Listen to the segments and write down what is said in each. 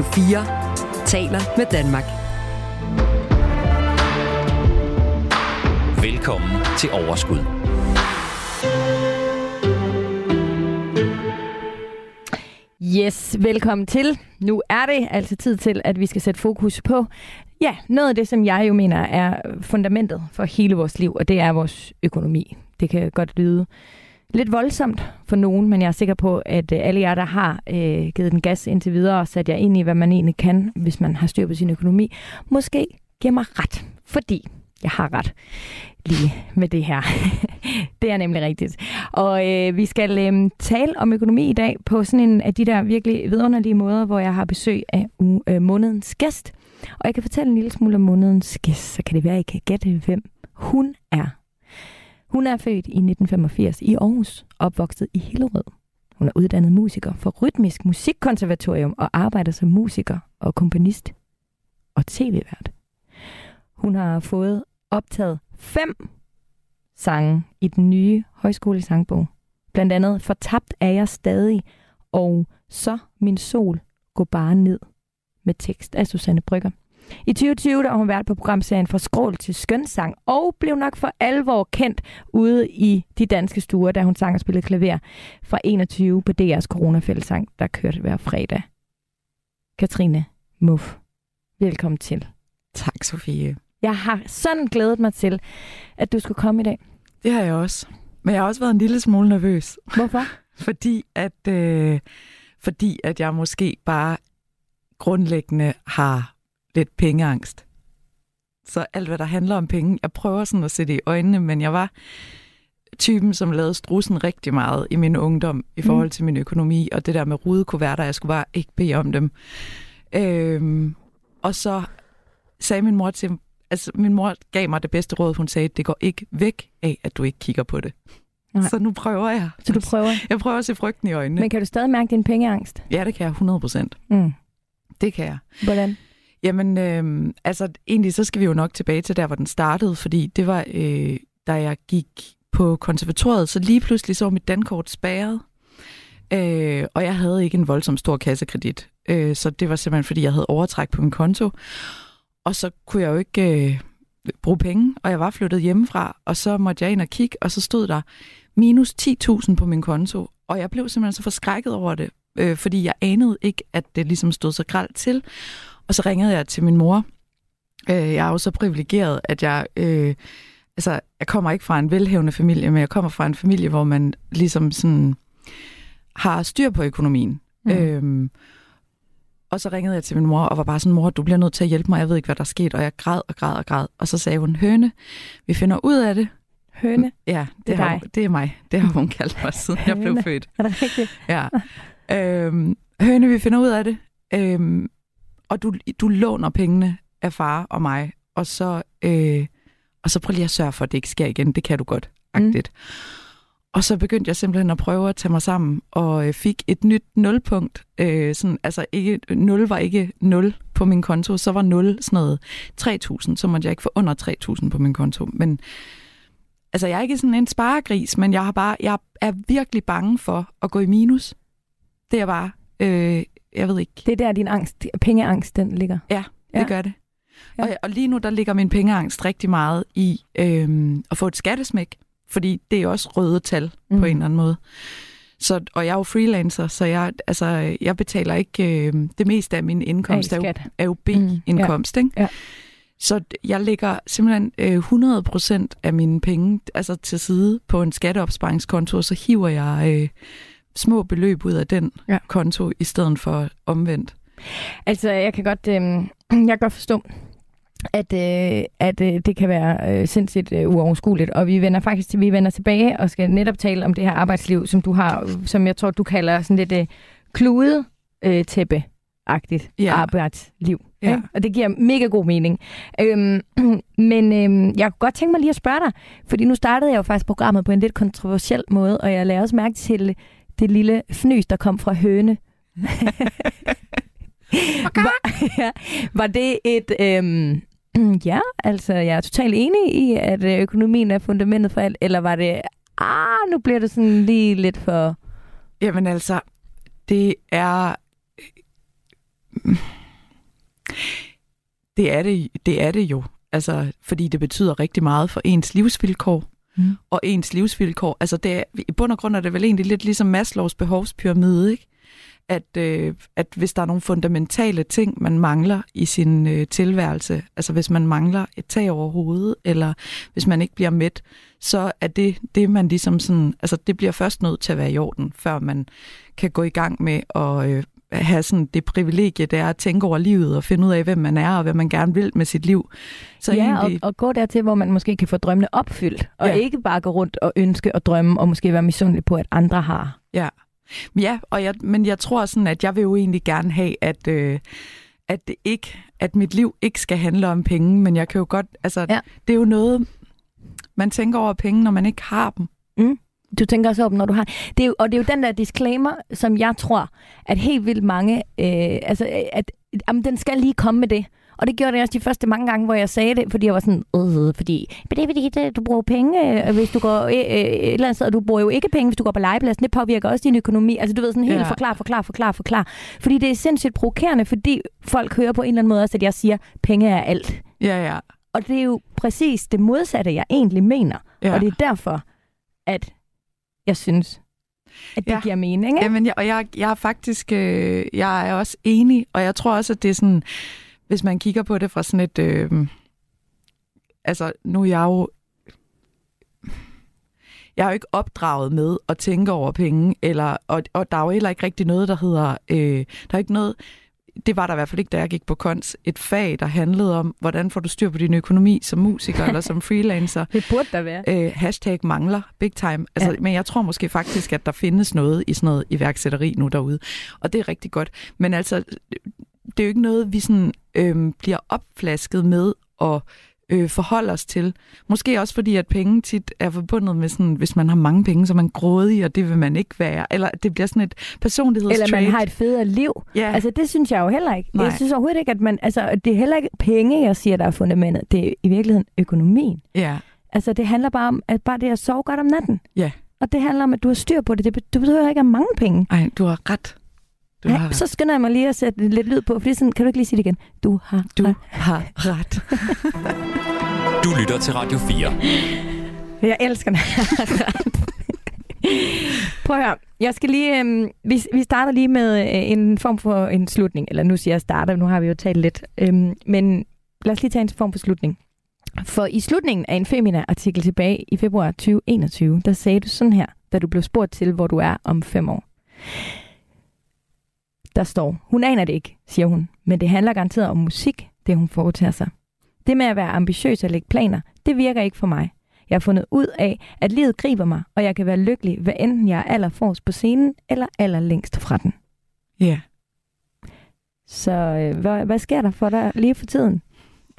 Radio 4 taler med Danmark. Velkommen til Overskud. Yes, velkommen til. Nu er det altså tid til, at vi skal sætte fokus på noget af det, som jeg jo mener er fundamentet for hele vores liv, og det er vores økonomi. Det kan godt lyde lidt voldsomt for nogen, men jeg er sikker på, at alle jer, der har givet den gas indtil videre og sat jer ind i, hvad man egentlig kan, hvis man har styr på sin økonomi, måske giver mig ret, fordi jeg har ret lige med det her. Det er nemlig rigtigt. Og vi skal tale om økonomi i dag på sådan en af de der virkelig vidunderlige måder, hvor jeg har besøg af månedens gæst. Og jeg kan fortælle en lille smule om månedens gæst, så kan det være, at I kan gætte, hvem hun er. Hun er født i 1985 i Aarhus, opvokset i Hillerød. Hun er uddannet musiker fra Rytmisk Musikkonservatorium og arbejder som musiker og komponist og tv-vært. Hun har fået optaget 5 sange i den nye højskolesangbog. Blandt andet Fortabt er jeg stadig og Så min sol går bare ned med tekst af Susanne Brygger. I 2020 har hun været på programserien Fra Skrål til Skønsang og blev nok for alvor kendt ude i de danske stuer, da hun sang og spillede klaver fra 21 på DR's coronafællesang, der kørte hver fredag. Katrine Muff, velkommen til. Tak, Sofie. Jeg har sådan glædet mig til, at du skulle komme i dag. Det har jeg også. Men jeg har også været en lille smule nervøs. Hvorfor? Fordi at jeg måske bare grundlæggende har lidt pengeangst. Så alt, hvad der handler om penge, jeg prøver sådan at sætte i øjnene, men jeg var typen, som lavede strusen rigtig meget i min ungdom i forhold til min økonomi, og det der med rudekuverter, jeg skulle bare ikke bede om dem. Og så sagde min mor til min mor gav mig det bedste råd, hun sagde, det går ikke væk af, at du ikke kigger på det. Nej. Så nu prøver jeg. Så du prøver? Jeg prøver at se frygten i øjnene. Men kan du stadig mærke din pengeangst? Ja, det kan jeg 100%. Det kan jeg. Hvordan? Jamen, egentlig så skal vi jo nok tilbage til der, hvor den startede, fordi det var, da jeg gik på konservatoriet, så lige pludselig så mit dankort spærret, og jeg havde ikke en voldsom stor kassekredit, så det var simpelthen, fordi jeg havde overtræk på min konto, og så kunne jeg jo ikke bruge penge, og jeg var flyttet hjemmefra, og så måtte jeg ind og kigge, og så stod der minus 10.000 på min konto, og jeg blev simpelthen så forskrækket over det, fordi jeg anede ikke, at det ligesom stod så grelt til. Og så ringede jeg til min mor. Jeg er jo så privilegeret, at jeg kommer ikke fra en velhavende familie, men jeg kommer fra en familie, hvor man ligesom sådan har styr på økonomien. Og så ringede jeg til min mor og var bare sådan, mor, du bliver nødt til at hjælpe mig, jeg ved ikke, hvad der er sket. Og jeg græd. Og så sagde hun, høne, vi finder ud af det. Høne? Ja, det er mig. Det har hun kaldt mig, siden høne. Jeg blev født. Er det rigtigt? Ja. Høne, vi finder ud af det. Og du låner pengene af far og mig, og så prøv lige at sørge for, at det ikke sker igen. Det kan du godt, agtigt. Og så begyndte jeg simpelthen at prøve at tage mig sammen, og fik et nyt nulpunkt. Nul var ikke 0 på min konto, så var 0 sådan noget 3.000, så måtte jeg ikke få under 3.000 på min konto. Men altså, jeg er ikke sådan en sparegris, men jeg er virkelig bange for at gå i minus. Det er bare... jeg ved ikke. Det er der, din angst, pengeangst, den ligger. Ja, det gør det. Ja. Og lige nu, der ligger min pengeangst rigtig meget i at få et skattesmæk, fordi det er også røde tal på en eller anden måde. Så, og jeg er jo freelancer, så jeg betaler ikke det meste af min indkomst, er jo B-indkomst. Ja. Så jeg lægger simpelthen 100% af mine penge til side på en skatteopsparingskonto, og så hiver jeg... små beløb ud af den konto, i stedet for omvendt. Altså, jeg kan godt forstå, at det kan være sindssygt uoverskueligt, og vi vender tilbage og skal netop tale om det her arbejdsliv, som du har, som jeg tror, du kalder sådan lidt kludetæppe-agtigt arbejdsliv. Ja. Ikke? Og det giver mega god mening. Men jeg kunne godt tænke mig lige at spørge dig, fordi nu startede jeg jo faktisk programmet på en lidt kontroversiel måde, og jeg lagde også mærke til det lille fnys, der kom fra høne. Okay. Var det et... jeg er totalt enig i, at økonomien er fundamentet for alt, eller var det... nu bliver det sådan lige lidt for... Jamen altså, det er... Det er det jo. Altså, fordi det betyder rigtig meget for ens livsvilkår. Mm. Og ens livsvilkår, altså det er, i bund og grund er det vel egentlig lidt ligesom Maslows behovspyramide, ikke? At hvis der er nogle fundamentale ting, man mangler i sin tilværelse, altså hvis man mangler et tag over hovedet, eller hvis man ikke bliver mæt, så er det man ligesom sådan, altså det bliver først nødt til at være i orden, før man kan gå i gang med at have sådan det privilegie, det er at tænke over livet og finde ud af, hvem man er og hvad man gerne vil med sit liv. Så ja, egentlig... og gå dertil, hvor man måske kan få drømmene opfyldt, og ikke bare gå rundt og ønske og drømme, og måske være misundelig på, at andre har. Ja. Ja, og men jeg tror sådan, at jeg vil jo egentlig gerne have, at mit liv ikke skal handle om penge, men jeg kan jo godt, altså det er jo noget, man tænker over penge, når man ikke har dem. Mm. Du tænker også over dem, når du har det. Det er jo den der disclaimer, som jeg tror, at helt vildt mange, at den skal lige komme med det. Og det gjorde jeg også de første mange gange, hvor jeg sagde det, fordi jeg var sådan, fordi du bruger penge, hvis du går et eller andet sted, og du bruger jo ikke penge, hvis du går på legepladsen, det påvirker også din økonomi. Altså du ved sådan helt forklar. Fordi det er sindssygt provokerende, fordi folk hører på en eller anden måde også, at jeg siger, penge er alt. Ja, ja. Og det er jo præcis det modsatte, jeg egentlig mener. Ja. Og det er derfor, at jeg synes, at det giver mening. Ikke? Jamen, jeg er faktisk, jeg er også enig, og jeg tror også, at det er sådan... Hvis man kigger på det fra sådan et... nu er jeg jo... Jeg er jo ikke opdraget med at tænke over penge, eller, og der er jo heller ikke rigtig noget, der hedder... der er ikke noget... Det var der i hvert fald ikke, da jeg gik på kons. Et fag, der handlede om, hvordan får du styr på din økonomi som musiker eller som freelancer. Det burde der være. Hashtag mangler, big time. Altså, ja. Men jeg tror måske faktisk, at der findes noget i sådan noget iværksætteri nu derude. Og det er rigtig godt. Men altså... Det er jo ikke noget, vi sådan, bliver opflasket med og forholde os til. Måske også fordi, at penge tit er forbundet med sådan, hvis man har mange penge, så er man grådig, og det vil man ikke være. Eller det bliver sådan et personlighedstrait. Eller man har et federe liv. Yeah. Altså det synes jeg jo heller ikke. Nej. Jeg synes overhovedet ikke, at man, altså, det er heller ikke penge, jeg siger, der er fundamentet. Det er i virkeligheden økonomien. Yeah. Altså det handler bare om, at bare det at sove godt om natten. Yeah. Og det handler om, at du har styr på det. Du behøver ikke at have mange penge. Nej, du har ret. Ja, så skynder jeg mig lige at sætte lidt lyd på, fordi sådan, kan du ikke lige sige det igen? Du har ret. Du lytter til Radio 4. Jeg elsker det. Prøv at høre. Jeg skal lige, vi starter lige med en form for en slutning. Eller nu siger jeg starter, nu har vi jo talt lidt. Men lad os lige tage en form for slutning. For i slutningen af en Femina-artikel tilbage i februar 2021, der sagde du sådan her, da du blev spurgt til, hvor du er om 5 år. Der står, hun aner det ikke, siger hun, men det handler garanteret om musik, det hun foretager sig. Det med at være ambitiøs og lægge planer, det virker ikke for mig. Jeg har fundet ud af, at livet griber mig, og jeg kan være lykkelig, hvad enten jeg er allerforrest på scenen, eller allerlængst fra den. Ja. Yeah. Så hvad sker der for dig lige for tiden?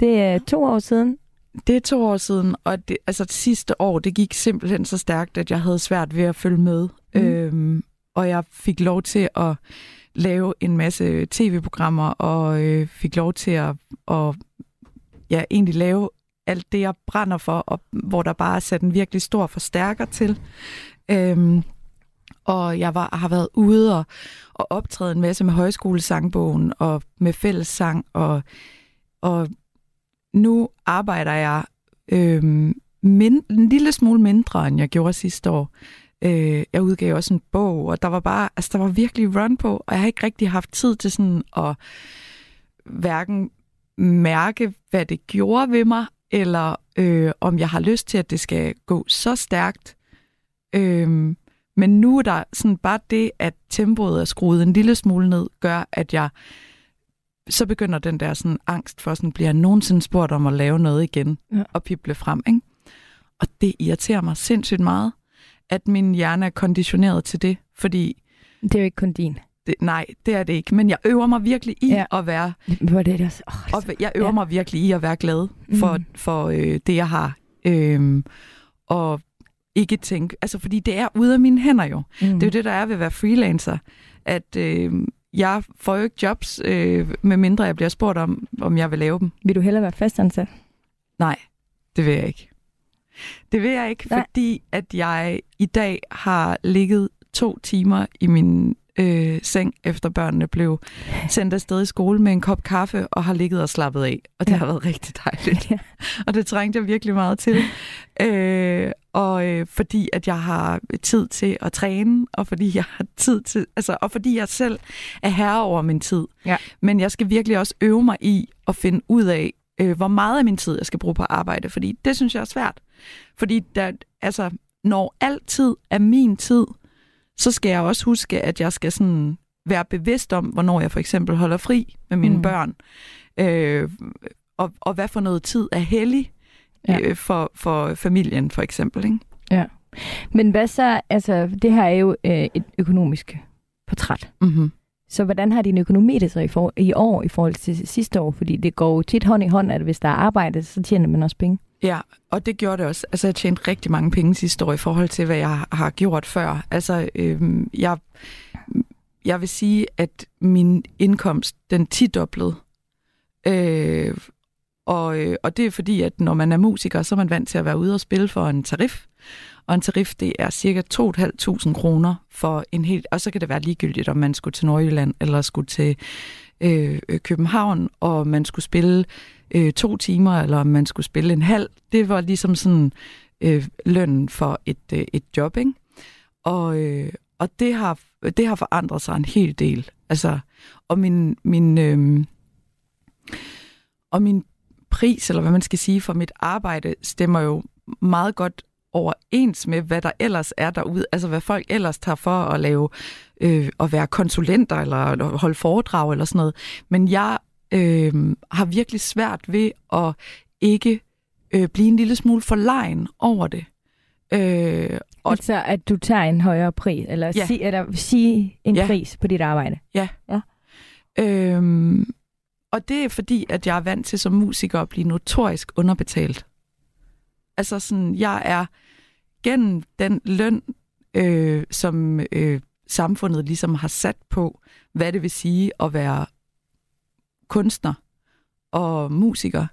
Det er 2 år siden. Det er 2 år siden, og det, altså det sidste år, det gik simpelthen så stærkt, at jeg havde svært ved at følge med. Mm. Og jeg fik lov til at lave en masse tv-programmer, og fik lov til at egentlig lave alt det, jeg brænder for, og hvor der bare er sat en virkelig stor forstærker til. Og jeg har været ude og optræde en masse med højskolesangbogen, og med fællessang, og nu arbejder jeg en lille smule mindre, end jeg gjorde sidste år. Jeg udgav også en bog, og der var virkelig run på, og jeg har ikke rigtig haft tid til sådan at hverken mærke, hvad det gjorde ved mig, eller om jeg har lyst til, at det skal gå så stærkt. Men nu er der sådan bare det, at tempoet er skruet en lille smule ned, gør, at jeg så begynder den der sådan angst for, sådan bliver jeg nogensinde spurgt om at lave noget igen, og pible frem, ikke? Og det irriterer mig sindssygt meget, at min hjerne er konditioneret til det, fordi... Det er jo ikke kun din. Nej, det er det ikke, men jeg øver mig virkelig i at være... Jeg øver mig virkelig i at være glad for det, jeg har. Og ikke tænke... Altså, fordi det er ude af mine hænder jo. Mm. Det er jo det, der er ved at være freelancer. At jeg får jo ikke jobs, medmindre jeg bliver spurgt om jeg vil lave dem. Vil du hellere være fastansat? Nej, det vil jeg ikke. Det vil jeg ikke, fordi at jeg i dag har ligget 2 timer i min seng, efter børnene blev sendt afsted i skole med en kop kaffe og har ligget og slappet af. Og det har været rigtig dejligt. Ja. Og det trængte jeg virkelig meget til. Fordi at jeg har tid til at træne, og fordi jeg har tid til, altså, og fordi jeg selv er herre over min tid. Ja. Men jeg skal virkelig også øve mig i at finde ud af, hvor meget af min tid jeg skal bruge på arbejde, fordi det synes jeg er svært. Fordi der, altså, når altid er min tid, så skal jeg også huske, at jeg skal sådan være bevidst om, hvornår jeg for eksempel holder fri med mine børn, og hvad for noget tid er hellig for familien for eksempel. Ikke? Ja. Men hvad så, altså det her er jo et økonomisk portræt. Mm-hmm. Så hvordan har din økonomi det så i år i forhold til sidste år? Fordi det går jo tit hånd i hånd, at hvis der er arbejde, så tjener man også penge. Ja, og det gjorde det også. Altså, jeg tjente rigtig mange penge sidste år i forhold til, hvad jeg har gjort før. Altså, jeg vil sige, at min indkomst, den tidoblede. Og det er fordi, at når man er musiker, så er man vant til at være ude og spille for en tarif. Og en tarif, det er cirka 2.500 kroner for en helt... Og så kan det være ligegyldigt, om man skulle til Nordjylland eller skulle til København, og man skulle spille 2 timer, eller om man skulle spille en halv. Det var ligesom sådan lønnen for et job, ikke? Og det har forandret sig en hel del. Altså, og min pris, eller hvad man skal sige, for mit arbejde, stemmer jo meget godt overens med, hvad der ellers er derude, altså hvad folk ellers tager for at lave, at være konsulenter, eller holde foredrag, eller sådan noget. Men jeg har virkelig svært ved at ikke blive en lille smule forlegen over det. Og altså, at du tager en højere pris, eller sige en pris på dit arbejde. Ja. Og det er fordi, at jeg er vant til som musiker at blive notorisk underbetalt. Altså sådan, jeg er gennem den løn, som samfundet ligesom har sat på, hvad det vil sige at være kunstner og musiker,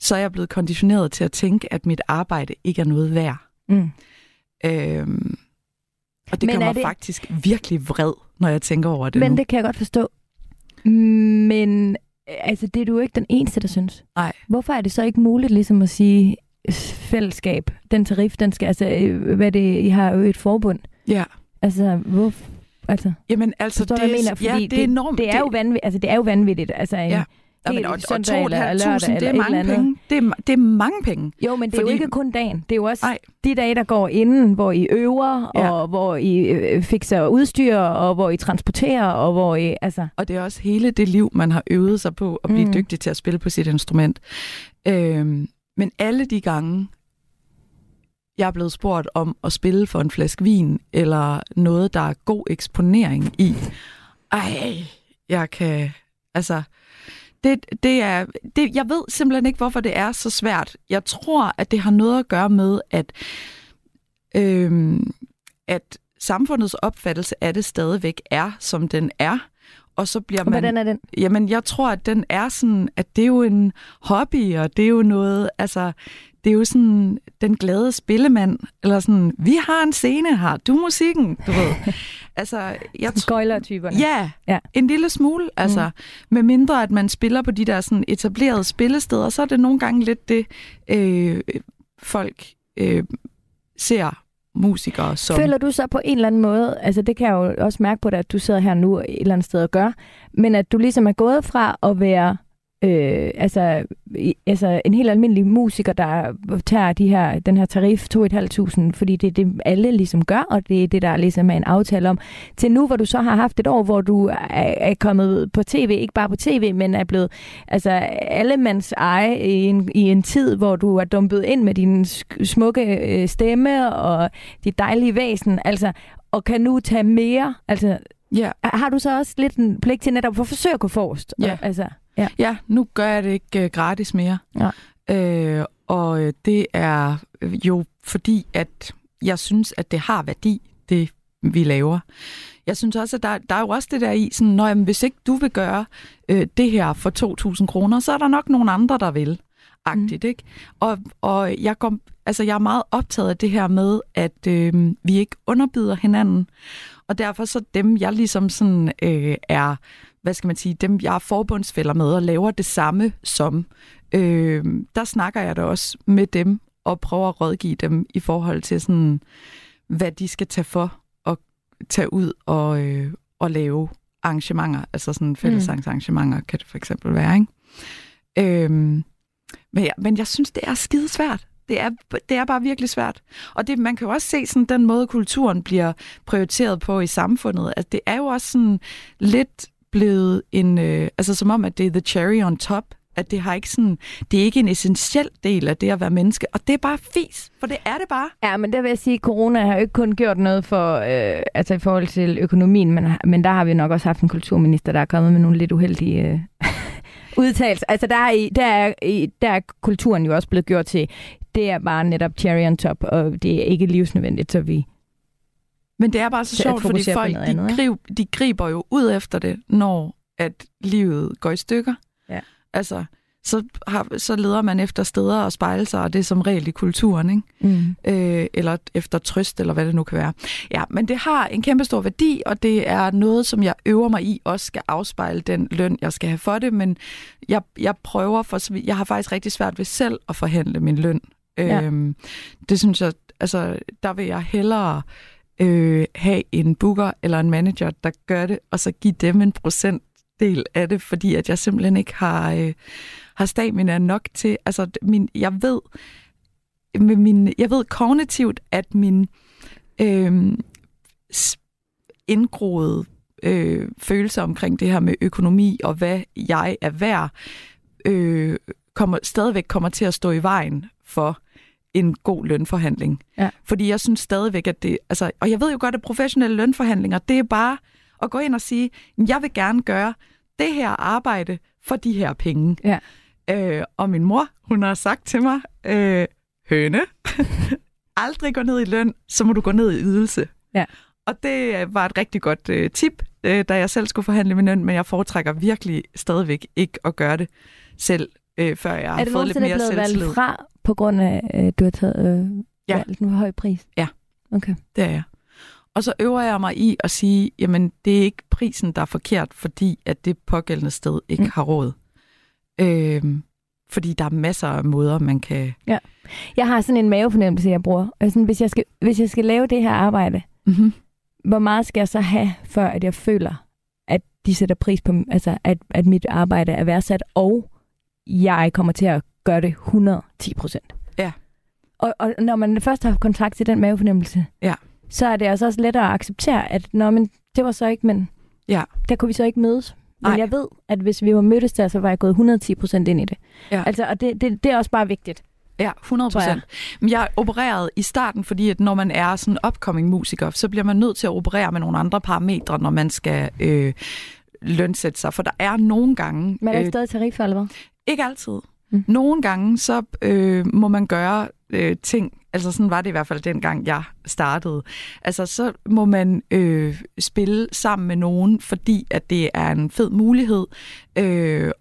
så er jeg blevet konditioneret til at tænke, at mit arbejde ikke er noget værd. Mm. Og det gør mig faktisk virkelig vred, når jeg tænker over det. Men nu. Det kan jeg godt forstå. Men altså, det er du jo ikke den eneste, der synes. Nej. Hvorfor er det så ikke muligt ligesom at sige fællesskab? Den tarif, den skal, altså, hvad det, I har jo et forbund. Ja. Altså, hvorfor? Altså, jamen, altså forstår, det, mener, ja, det er enormt. Det er jo vanvittigt. Altså, det er jo vanvittigt. Altså, ja. Jamen, og 2.500, det er mange penge. Det er mange penge. Jo, men det er jo ikke kun dagen. Det er jo også de dage, der går inden, hvor I øver, og hvor I fikser udstyr, og hvor I transporterer, og hvor I... Altså. Og det er også hele det liv, man har øvet sig på at blive dygtig til at spille på sit instrument. Men alle de gange, jeg er blevet spurgt om at spille for en flaske vin, eller noget, der er god eksponering i. Jeg kan... Altså... Jeg ved simpelthen ikke, hvorfor det er så svært. Jeg tror, at det har noget at gøre med, at samfundets opfattelse af det stadigvæk er, som den er. Og så bliver man... Hvordan er den? Jamen, jeg tror, at den er sådan, at det er jo en hobby, og det er jo noget... Altså, det er jo sådan den glade spillemand, eller sådan, vi har en scene her, du musikken, du ved. Altså, skøjlertyperne. Ja, en lille smule, altså. Med mindre, at man spiller på de der sådan etablerede spillesteder, så er det nogle gange lidt det, folk ser musikere som. Føler du så på en eller anden måde, altså det kan jeg jo også mærke på dig, at du sidder her nu et eller andet sted og gør, men at du ligesom er gået fra at være... altså en helt almindelig musiker, der tager den her tarif 2.500, fordi det er det, alle ligesom gør, og det er det, der ligesom er en aftale om, til nu, hvor du så har haft et år, hvor du er kommet på tv, ikke bare på tv, men er blevet altså allemands eje i en tid, hvor du er dumpet ind med din smukke stemme og dit dejlige væsen, altså, og kan nu tage mere, altså, har du så også lidt en pligt til netop for at forsøge at gå forrest? Altså, ja, nu gør jeg det ikke gratis mere. Ja. Og det er jo fordi, at jeg synes, at det har værdi, det vi laver. Jeg synes også, at der er jo også det der i, sådan, når, jamen, hvis ikke du vil gøre det her for 2.000 kroner, så er der nok nogle andre, der vil. Agtigt, ikke? Og jeg er meget optaget af det her med, at vi ikke underbyder hinanden. Og derfor så dem, jeg ligesom sådan er, hvad skal man sige, dem jeg er forbundsfæller med og laver det samme som, der snakker jeg da også med dem og prøver at rådgive dem i forhold til sådan, hvad de skal tage for og tage ud og, og lave arrangementer, altså sådan fællesangsarrangementer kan det for eksempel være, ikke? Men jeg synes, det er skidesvært. Det er bare virkelig svært. Og det, man kan jo også se sådan, den måde, kulturen bliver prioriteret på i samfundet. Altså, det er jo også sådan lidt blevet en... altså som om, at det er the cherry on top. At det har ikke sådan... Det er ikke en essentiel del af det at være menneske. Og det er bare fis, for det er det bare. Ja, men der vil jeg sige, at corona har jo ikke kun gjort noget for, altså i forhold til økonomien, men der har vi nok også haft en kulturminister, der er kommet med nogle lidt uheldige... udtalelser. Altså der er kulturen jo også blevet gjort til, det er bare netop cherry on top, og det er ikke livsnødvendigt, så vi... Men det er bare så sjovt, fordi folk de griber jo ud efter det, når at livet går i stykker. Ja. Altså, så leder man efter steder og spejle sig, og det er som regel i kulturen, ikke? Mm. Eller efter trøst, eller hvad det nu kan være. Ja, men det har en kæmpe stor værdi, og det er noget, som jeg øver mig i, også skal afspejle den løn, jeg skal have for det, men jeg prøver, for jeg har faktisk rigtig svært ved selv at forhandle min løn. Ja. Det synes jeg, altså, der vil jeg hellere have en booker eller en manager, der gør det, og så give dem en procentdel af det, fordi at jeg simpelthen ikke har stamina nok til, altså jeg ved kognitivt, at min indgroede følelse omkring det her med økonomi og hvad jeg er værd, stadigvæk kommer til at stå i vejen for en god lønforhandling. Ja. Fordi jeg synes stadigvæk, at det, altså, og jeg ved jo godt, at professionelle lønforhandlinger, det er bare at gå ind og sige, jeg vil gerne gøre det her arbejde for de her penge. Ja. Og min mor, hun har sagt til mig, høne, aldrig gå ned i løn, så må du gå ned i ydelse. Ja. Og det var et rigtig godt tip, da jeg selv skulle forhandle min løn, men jeg foretrækker virkelig stadigvæk ikke at gøre det selv, før jeg har fået lidt mere selvslid. Er det blevet valgt fra, på grund af, at du har taget valgt en høj pris? Ja, okay. Det er jeg. Og så øver jeg mig i at sige, jamen det er ikke prisen, der er forkert, fordi at det pågældende sted ikke har råd. Fordi der er masser af måder, man kan... Ja. Jeg har sådan en mavefornemmelse, jeg bruger. Altså, hvis jeg skal lave det her arbejde, hvor meget skal jeg så have, før at jeg føler, at de sætter pris på, altså at mit arbejde er værdsat, og jeg kommer til at gøre det 110%. Ja. Og når man først har kontakt til den mavefornemmelse, ja, så er det altså også lettere at acceptere, at nå, men det var så ikke, men ja, der kunne vi så ikke mødes. Men jeg ved, at hvis vi var mødtes der, så var jeg gået 110% ind i det. Ja. Altså, og det er også bare vigtigt. Ja, 100%. Men jeg opererede i starten, fordi at når man er sådan upcoming musiker, så bliver man nødt til at operere med nogle andre parametre, når man skal lønsætte sig. For der er nogle gange... Men er der stadig tariffer, eller hvad? Ikke altid. Mm. Nogle gange, så må man gøre ting. Altså sådan var det i hvert fald dengang, jeg startede. Altså så må man spille sammen med nogen, fordi at det er en fed mulighed.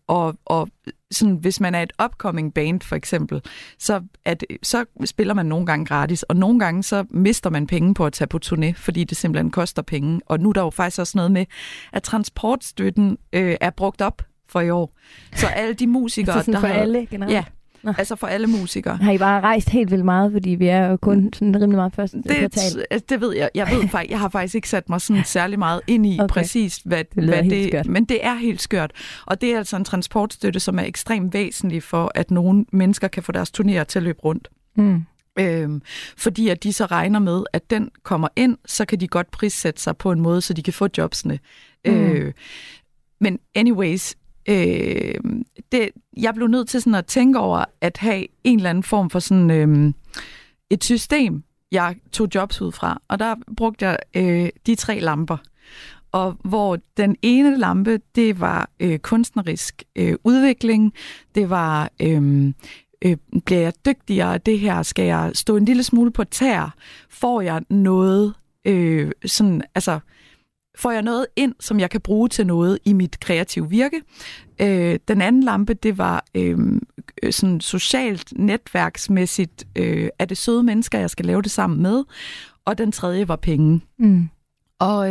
Og sådan, hvis man er et upcoming band for eksempel, så spiller man nogle gange gratis, og nogle gange så mister man penge på at tage på turné, fordi det simpelthen koster penge. Og nu er der jo faktisk også noget med, at transportstøtten er brugt op for i år. Så alle de musikere... Altså der for alle generelt? Ja. Nå. Altså for alle musikere. Har I bare rejst helt vildt meget, fordi vi er jo kun sådan rimelig meget første kvartal? Det ved jeg. Jeg har faktisk ikke sat mig sådan særlig meget ind i præcis, hvad det er. Men det er helt skørt. Og det er altså en transportstøtte, som er ekstremt væsentlig for, at nogle mennesker kan få deres turnéer til at løbe rundt. Mm. Fordi at de så regner med, at den kommer ind, så kan de godt prissætte sig på en måde, så de kan få jobsene. Men anyways... jeg blev nødt til sådan at tænke over at have en eller anden form for sådan et system, jeg tog jobs ud fra, og der brugte jeg de 3 lamper, og hvor den ene lampe, det var kunstnerisk udvikling, det var bliver jeg dygtigere af det her, skal jeg stå en lille smule på tær, får jeg noget sådan, altså får jeg noget ind, som jeg kan bruge til noget i mit kreative virke. Den anden lampe, det var sådan socialt, netværksmæssigt, er det søde mennesker, jeg skal lave det sammen med. Og den tredje var penge. Mm. og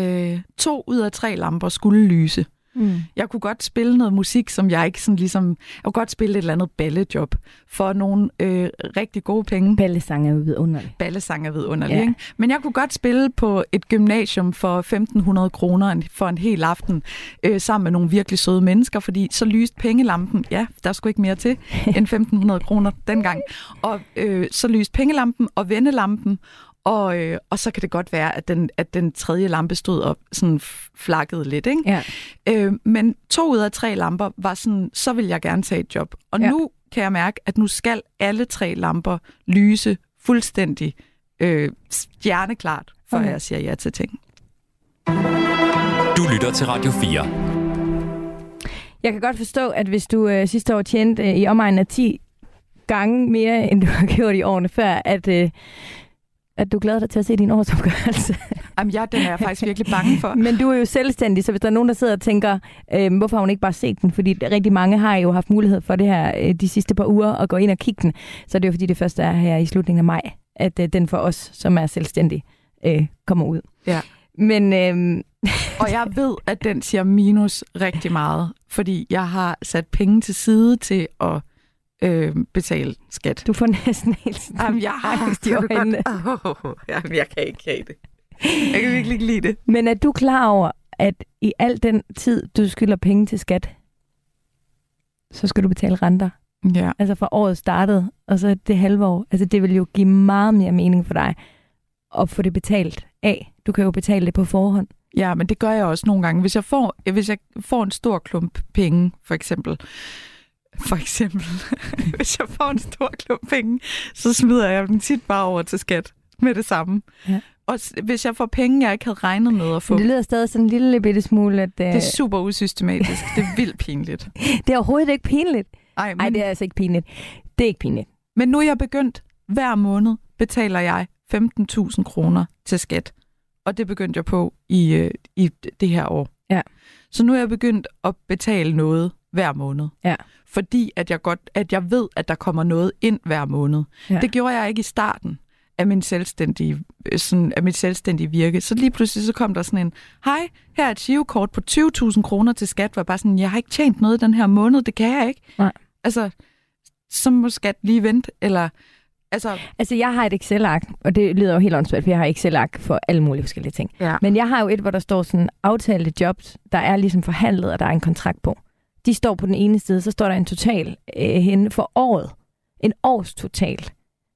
2 ud af 3 lamper skulle lyse. Mm. Jeg kunne godt spille noget musik, som jeg ikke sådan ligesom... Jeg kunne godt spille et eller andet balletjob for nogle rigtig gode penge. Ballesange er vidunderlig. Ballesange er vidunderlig, ja. Men jeg kunne godt spille på et gymnasium for 1.500 kroner for en hel aften, sammen med nogle virkelig søde mennesker, fordi så lyste pengelampen. Ja, der skulle ikke mere til end 1.500 kroner dengang. Og så lyste pengelampen og vendelampen. Og så kan det godt være, at den tredje lampe stod op, sådan flakkede lidt, ikke? Ja. Men 2 ud af 3 lamper var sådan, så vil jeg gerne tage et job. Og ja. Nu kan jeg mærke, at nu skal alle 3 lamper lyse fuldstændig stjerneklart, for okay. Jeg siger ja til ting. Du lytter til Radio 4. Jeg kan godt forstå, at hvis du sidste år tjente i omegnen af 10 gange mere, end du har gjort i årene før, at du glæder dig til at se din årsopgørelse. Jamen ja, den er jeg faktisk virkelig bange for. Men du er jo selvstændig, så hvis der er nogen, der sidder og tænker, hvorfor har hun ikke bare set den? Fordi rigtig mange har jo haft mulighed for det her de sidste par uger at gå ind og kigge den. Så det er jo fordi, det første er her i slutningen af maj, at den for os, som er selvstændige, kommer ud. Ja. Men, og jeg ved, at den siger minus rigtig meget, fordi jeg har sat penge til side til at betale skat. Du får næsten helt sådan. Jamen, jeg har angst i øjnene. Jamen, jeg kan ikke have det. Jeg kan virkelig ikke lide det. Men er du klar over, at i al den tid, du skylder penge til skat, så skal du betale renter? Ja. Altså fra året startede, og så det halve år. Altså, det vil jo give meget mere mening for dig at få det betalt af. Du kan jo betale det på forhånd. Ja, men det gør jeg også nogle gange. Hvis jeg får en stor klump penge, for eksempel, hvis jeg får en stor klump penge, så smider jeg dem tit bare over til skat med det samme. Ja. Og hvis jeg får penge, jeg ikke havde regnet med at få... Det lyder stadig sådan en lille bitte smule, at... Det er super usystematisk. Det er vildt pinligt. Det er overhovedet ikke pinligt. Nej, men... det er altså ikke pinligt. Det er ikke pinligt. Men nu er jeg begyndt. Hver måned betaler jeg 15.000 kroner til skat. Og det begyndte jeg på i det her år. Ja. Så nu er jeg begyndt at betale noget hver måned. Ja. Fordi at jeg ved, at der kommer noget ind hver måned. Ja. Det gjorde jeg ikke i starten af mit selvstændige virke. Så lige pludselig så kom der sådan en, hej, her er et girokort på 20.000 kroner til skat, var bare sådan, jeg har ikke tjent noget den her måned, det kan jeg ikke. Nej. Altså, så må skat lige vente, eller... Altså, jeg har et Excel-ark, og det lyder jo helt åndssvagt, for jeg har Excel-ark for alle mulige forskellige ting. Ja. Men jeg har jo et, hvor der står sådan aftalte jobs, der er ligesom forhandlet, og der er en kontrakt på. De står på den ene side, så står der en total henne for året. En års total.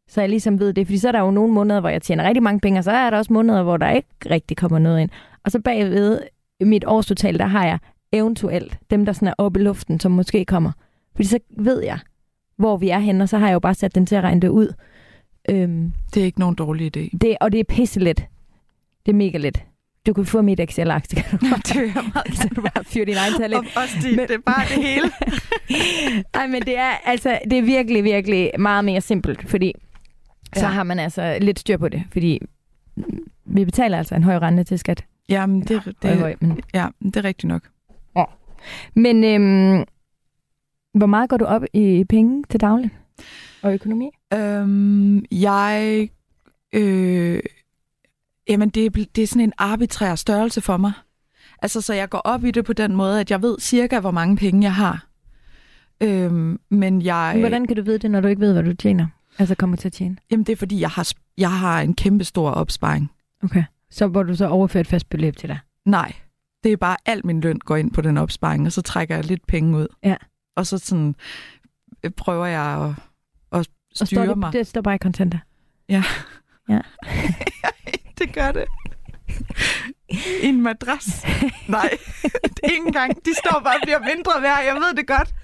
Så jeg ligesom ved det, fordi så er der jo nogle måneder, hvor jeg tjener rigtig mange penge, og så er der også måneder, hvor der ikke rigtig kommer noget ind. Og så bagved mit års total, der har jeg eventuelt dem, der sådan er oppe i luften, som måske kommer. Fordi så ved jeg, hvor vi er henne, og så har jeg jo bare sat den til at regne det ud. Det er ikke nogen dårlig idé. Og det er pisselet. Det er mega let. Du kan få mit Excel-ark, det kan du bare fyre din egen tal. Det er bare det hele. Nej, men det er virkelig, virkelig meget mere simpelt, fordi så har man altså lidt styr på det, fordi vi betaler altså en høj rente til skat. Jamen, det er rigtigt nok. Ja. Men hvor meget går du op i penge til daglig og økonomi? Jamen, det er sådan en arbitrær størrelse for mig. Altså, så jeg går op i det på den måde, at jeg ved cirka, hvor mange penge jeg har. Men hvordan kan du vide det, når du ikke ved, hvad du tjener? Altså, kommer til at tjene? Jamen, det er fordi, jeg har en kæmpe stor opsparing. Okay. Så hvor du så overfører et fast beløb til dig? Nej. Det er bare, alt min løn går ind på den opsparing, og så trækker jeg lidt penge ud. Ja. Og så sådan, prøver jeg at styre mig. Og det står bare i kontanter? Ja. Ja. Det gør det. En madras. Nej, ikke engang. De står bare og bliver mindre værd. Jeg ved det godt.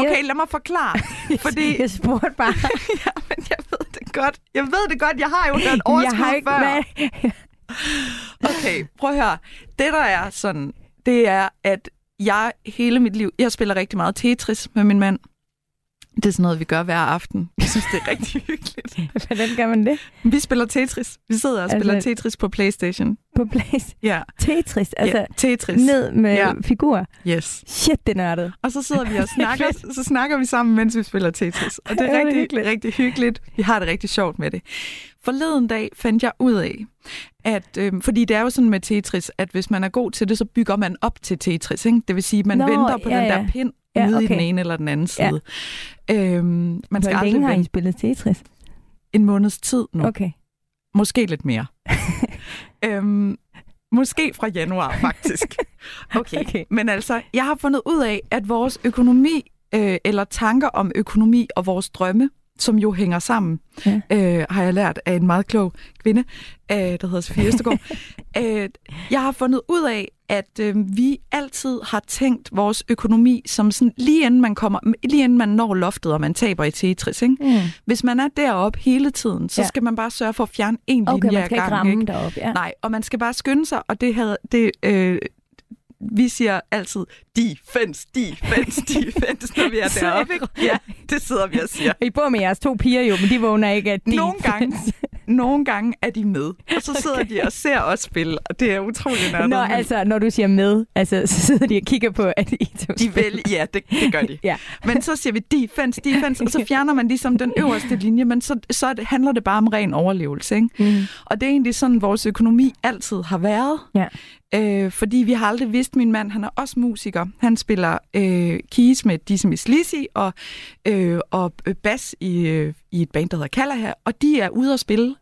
Okay, lad mig forklare. Fordi... Jeg spurgte bare. Jamen, jeg ved det godt. Jeg har jo den overskud før. Okay, prøv at høre. Det, der er sådan, det er, at jeg hele mit liv... Jeg spiller rigtig meget Tetris med min mand. Det er sådan noget, vi gør hver aften. Jeg synes, det er rigtig hyggeligt. Hvordan gør man det? Vi spiller Tetris. Vi sidder og spiller Tetris på PlayStation. På PlayStation? Ja. Tetris? Altså ja, Tetris. Ned med figurer? Yes. Shit, det er nørdet. Og så sidder vi og snakker, så snakker vi sammen, mens vi spiller Tetris. Og det er rigtig hyggeligt. Rigtig hyggeligt. Vi har det rigtig sjovt med det. Forleden dag fandt jeg ud af, at, fordi det er jo sådan med Tetris, at hvis man er god til det, så bygger man op til Tetris. Ikke? Det vil sige, at man venter på den der pind, nede i den ene eller den anden side. Ja. Man skal aldrig har I spillet Tetris? En måneds tid nu. Okay. Måske lidt mere. Måske fra januar, faktisk. Okay. Men altså, jeg har fundet ud af, at vores økonomi, eller tanker om økonomi og vores drømme, som jo hænger sammen, har jeg lært af en meget klog kvinde, der hedder Sofie Østergaard. Jeg har fundet ud af, at vi altid har tænkt vores økonomi som sådan, lige inden man når loftet, og man taber i Tetris. Ikke? Mm. Hvis man er deroppe hele tiden, så skal man bare sørge for at fjerne en linje ad gangen. Nej, og man skal bare skynde sig, og vi siger altid, defense, når vi er deroppe. Ja, det sidder vi og siger. I bor med jeres to piger jo, men de vågner ikke af Nogle gange er de med, og så sidder de og ser os spille, og det er utroligt nærmere. Når du siger med, så sidder de og kigger på, at I to de vil, ja, det gør de. Ja. Men så siger vi defense, og så fjerner man ligesom den øverste linje, men så handler det bare om ren overlevelse. Ikke? Mm. Og det er egentlig sådan, vores økonomi altid har været. Ja. Fordi vi har aldrig vidst, min mand, han er også musiker. Han spiller keys med Dizzy Miss Lizzy og bass i et band, der hedder Calla her. Og de er ude at spille,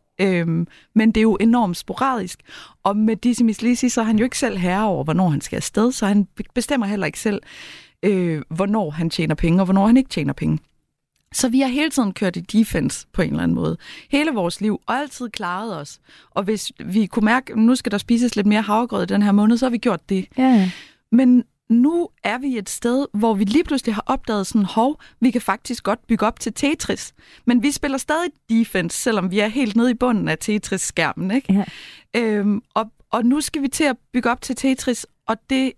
men det er jo enormt sporadisk. Og med Dizzy Miss Lizzy, så er han jo ikke selv herre over, hvornår han skal afsted. Så han bestemmer heller ikke selv, hvornår han tjener penge og hvornår han ikke tjener penge. Så vi har hele tiden kørt i defense på en eller anden måde. Hele vores liv, og altid klaret os. Og hvis vi kunne mærke, at nu skal der spises lidt mere havregrød den her måned, så har vi gjort det. Ja. Men nu er vi et sted, hvor vi lige pludselig har opdaget sådan, vi kan faktisk godt bygge op til Tetris. Men vi spiller stadig defense, selvom vi er helt nede i bunden af Tetris-skærmen. Ikke? Ja. Og nu skal vi til at bygge op til Tetris, og det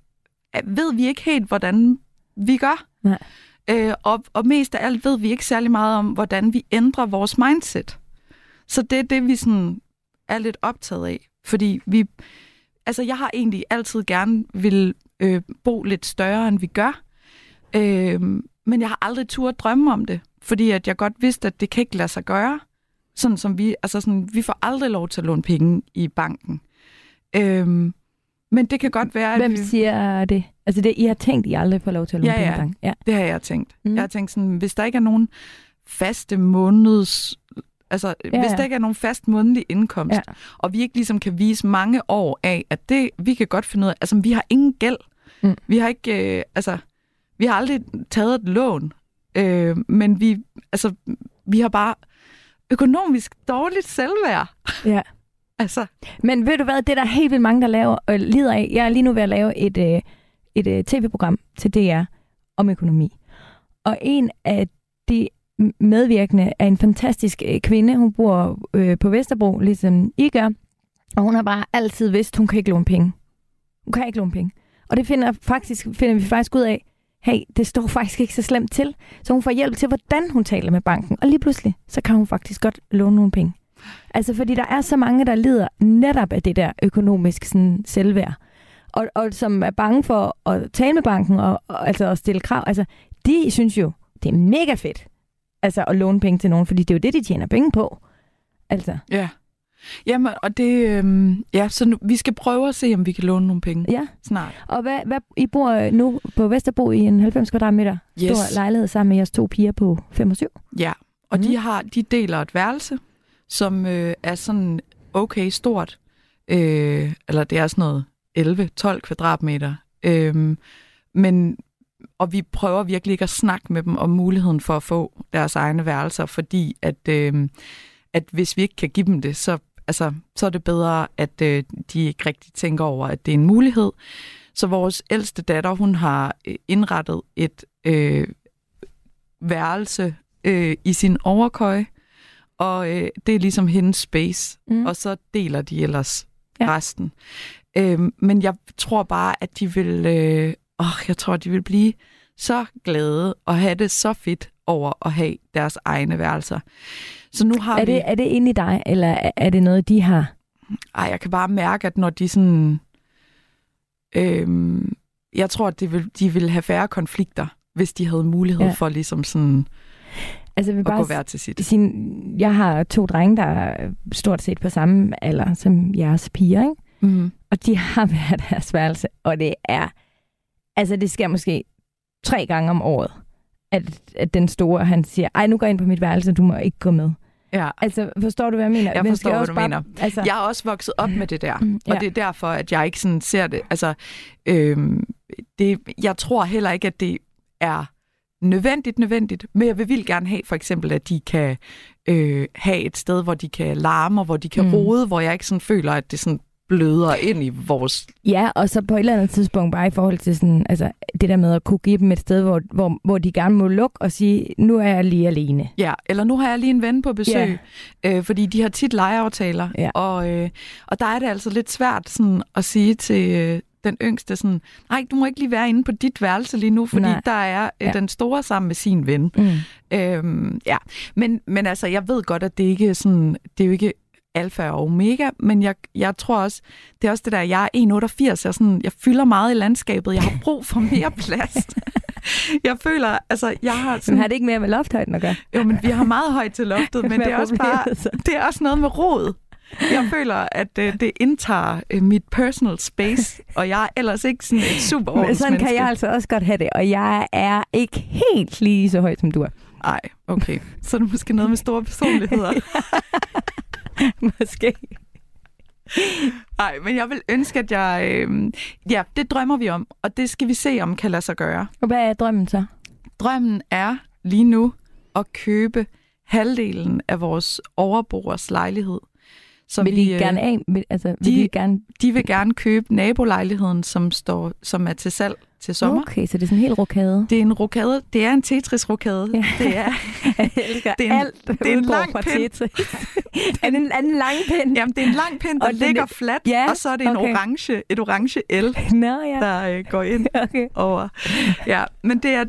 ved vi ikke helt, hvordan vi gør. Nej. Og mest af alt ved vi ikke særlig meget om, hvordan vi ændrer vores mindset. Så det er det, vi sådan er lidt optaget af. Fordi jeg har egentlig altid gerne ville bo lidt større, end vi gør. Men jeg har aldrig turde drømme om det. Fordi at jeg godt vidste, at det kan ikke lade sig gøre. Sådan som vi får aldrig lov til at låne penge i banken. Men det kan godt være, at hvem siger det? Altså det, I har tænkt, I aldrig får lov til at låne penge i banken? Ja, det har jeg tænkt. Mm. Jeg har tænkt sådan, hvis der ikke er nogen faste hvis der ikke er nogen fast månedlig indkomst, og vi ikke ligesom kan vise mange år af, at det, vi kan godt finde ud af, altså vi har ingen gæld. Mm. Vi har ikke, vi har aldrig taget et lån, men vi har bare økonomisk dårligt selvværd. Ja. Altså. Men ved du hvad, det er der helt vildt mange, der laver og lider af. Jeg er lige nu ved at lave et tv-program til DR om økonomi. Og en af de medvirkende er en fantastisk kvinde. Hun bor på Vesterbro, ligesom I gør. Og hun har bare altid vidst, hun kan ikke låne penge. Hun kan ikke låne penge. Og det finder vi faktisk ud af, det står faktisk ikke så slemt til. Så hun får hjælp til, hvordan hun taler med banken. Og lige pludselig, så kan hun faktisk godt låne nogle penge. Altså, fordi der er så mange, der lider netop af det der økonomisk sådan, selvværd, og som er bange for at tale med banken og stille krav. Altså, de synes jo, det er mega fedt at låne penge til nogen, fordi det er jo det, de tjener penge på. Altså. Ja. Jamen, og det... så nu, vi skal prøve at se, om vi kan låne nogle penge snart. Og hvad, I bor nu på Vesterbro i en 90 kvadratmeter stor lejlighed sammen med jeres to piger på 5 og 7. Ja, og de deler et værelse, som er sådan okay stort, eller det er sådan noget 11-12 kvadratmeter. Og vi prøver virkelig ikke at snakke med dem om muligheden for at få deres egne værelser, fordi at hvis vi ikke kan give dem det, så er det bedre, at de ikke rigtig tænker over, at det er en mulighed. Så vores ældste datter, hun har indrettet et værelse i sin overkøje, og det er ligesom hendes space, og så deler de ellers resten. Men jeg tror bare, at de vil blive så glade og have det så fedt over at have deres egne værelser. Så nu har er det inde i dig, eller er det noget, de har? Ej, jeg kan bare mærke, at når de sådan... jeg tror, at de vil have færre konflikter, hvis de havde mulighed for ligesom sådan... Altså, jeg, jeg har 2 drenge, der er stort set på samme alder som jeres piger, ikke? Mm. Og de har været deres værelse, og det er... Altså, det sker måske 3 gange om året, at den store, han siger, ej, nu går jeg ind på mit værelse, du må ikke gå med. Ja. Altså, forstår du, hvad jeg mener? Jeg forstår, hvad du mener. Altså... Jeg er også vokset op med det der, og det er derfor, at jeg ikke sådan ser det. Altså, det, jeg tror heller ikke, at det er nødvendigt, men jeg vil vildt gerne have, for eksempel, at de kan have et sted, hvor de kan larme, og hvor de kan rode, hvor jeg ikke sådan føler, at det sådan bløder ind i vores... Ja, og så på et eller andet tidspunkt, bare i forhold til sådan, altså, det der med at kunne give dem et sted, hvor de gerne må lukke og sige, nu er jeg lige alene. Ja, eller nu har jeg lige en ven på besøg, fordi de har tit legeaftaler, og der er det altså lidt svært sådan, at sige til... den yngste sådan, nej, du må ikke lige være inde på dit værelse lige nu, fordi der er den store sammen med sin ven. Men altså, jeg ved godt, at det ikke er sådan, det er jo ikke alfa og omega, men jeg tror også, det er også det der, jeg er 1,88, jeg fylder meget i landskabet, jeg har brug for mere plads. Jeg føler, altså, jeg har sådan... Men har det ikke mere med lofthøjden at gøre? Jo, men vi har meget højt til loftet, men det er også bare, det er også noget med rod. Jeg føler, at det indtager mit personal space, og jeg er ellers ikke sådan et super ordensmenneske. Men sådan kan jeg altså også godt have det, og jeg er ikke helt lige så høj, som du er. Ej, okay. Så er det måske noget med store personligheder. Måske. Nej, men jeg vil ønske, at jeg... ja, det drømmer vi om, og det skal vi se, om kan lade sig gøre. Og hvad er drømmen så? Drømmen er lige nu at købe halvdelen af vores overboers lejlighed. Så vil de gerne af? Altså, de vil gerne købe nabolejligheden, som er til salg til sommer. Okay, så det er sådan en hel rokade. Det er en rokade. Det er en Tetris-rokade. Ja. Det er en lang pind. En lang pind. Jamen, det er en lang pind, der ligger fladt, og så er det et orange el, der går ind over. Ja, men det er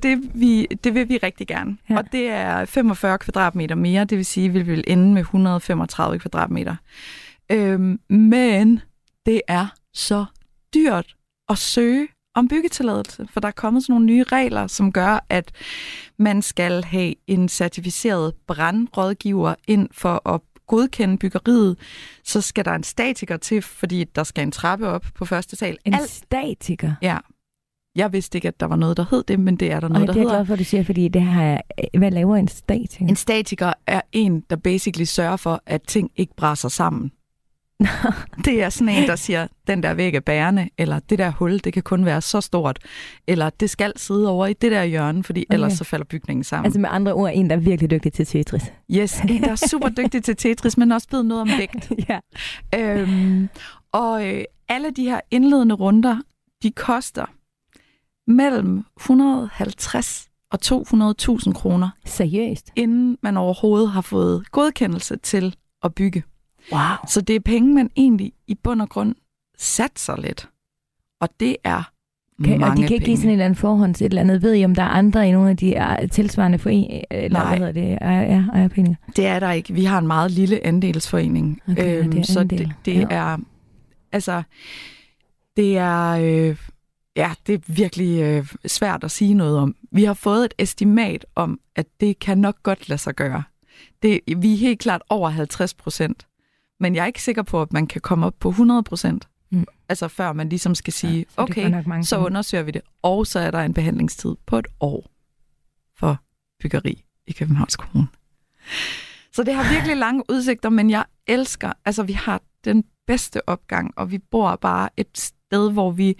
det vil vi rigtig gerne. Ja. Og det er 45 kvadratmeter mere, det vil sige, at vi vil ende med 135 kvadratmeter. Men det er så dyrt at søge om byggetilladelse, for der er kommet sådan nogle nye regler, som gør, at man skal have en certificeret brandrådgiver ind for at godkende byggeriet. Så skal der en statiker til, fordi der skal en trappe op på første sal. En statiker? Ja. Jeg vidste ikke, at der var noget, der hed det, men det er der noget, der hedder. Det er jeg glad for, at du siger, fordi det her, hvad laver en statiker? En statiker er en, der basically sørger for, at ting ikke brænder sammen. Det er sådan en, der siger, den der væg er bærende, eller det der hul, det kan kun være så stort, eller det skal sidde over i det der hjørne, fordi ellers så falder bygningen sammen. Altså med andre ord, en, der er virkelig dygtig til Tetris. Yes, en, der er super dygtig til Tetris, men også ved noget om vægt. Alle de her indledende runder, de koster mellem 150 og 200.000 kroner. Seriøst? Inden man overhovedet har fået godkendelse til at bygge. Wow. Så det er penge, man egentlig i bund og grund satser lidt. Og det er mange penge. Og de kan ikke give sådan en eller anden forhånds et eller andet. Ved I, om der er andre i nogle af de tilsvarende foreninger? Nej. Hvad hedder det? Ejerforeninger? Det er der ikke. Vi har en meget lille andelsforening. Okay, det er... Altså, det er... det er virkelig svært at sige noget om. Vi har fået et estimat om, at det kan nok godt lade sig gøre. Vi er helt klart over 50%. Men jeg er ikke sikker på, at man kan komme op på 100%. Altså før man ligesom skal sige, så okay, så undersøger vi det. Og så er der en behandlingstid på et år for byggeri i Københavns Kommune. Så det har virkelig lange udsigter, men jeg elsker, altså vi har den bedste opgang, og vi bor bare et sted, hvor vi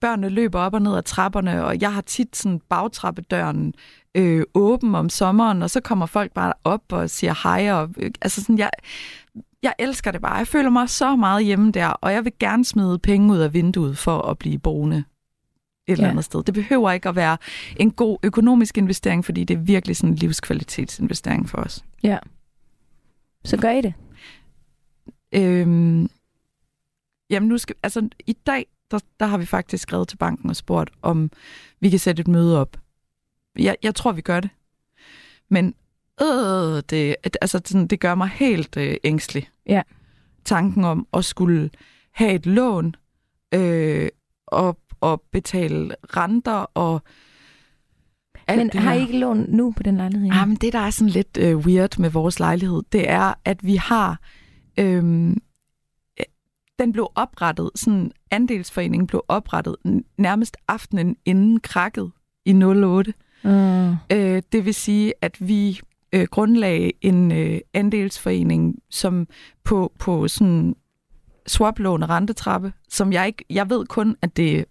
børnene løber op og ned ad trapperne, og jeg har tit sådan bagtrappedøren åben om sommeren, og så kommer folk bare op og siger hej. Og, altså sådan, jeg elsker det bare. Jeg føler mig så meget hjemme der, og jeg vil gerne smide penge ud af vinduet for at blive boende et eller andet sted. Det behøver ikke at være en god økonomisk investering, fordi det er virkelig sådan en livskvalitetsinvestering for os. Ja. Så gør I det? Jamen nu skal... Altså i dag der har vi faktisk skrevet til banken og spurgt, om vi kan sætte et møde op. Jeg tror, vi gør det. Men det gør mig helt ængstelig. Ja. Tanken om at skulle have et lån og betale renter og alt. Men har I ikke lån nu på den lejlighed? Ja, men det, der er sådan lidt weird med vores lejlighed, det er, at vi har... Den blev oprettet, sådan andelsforeningen blev oprettet nærmest aftenen inden krakket i 08. Det vil sige, at vi grundlagde en andelsforening, som på sådan swaplån og rentetrappe, som jeg ved kun, at det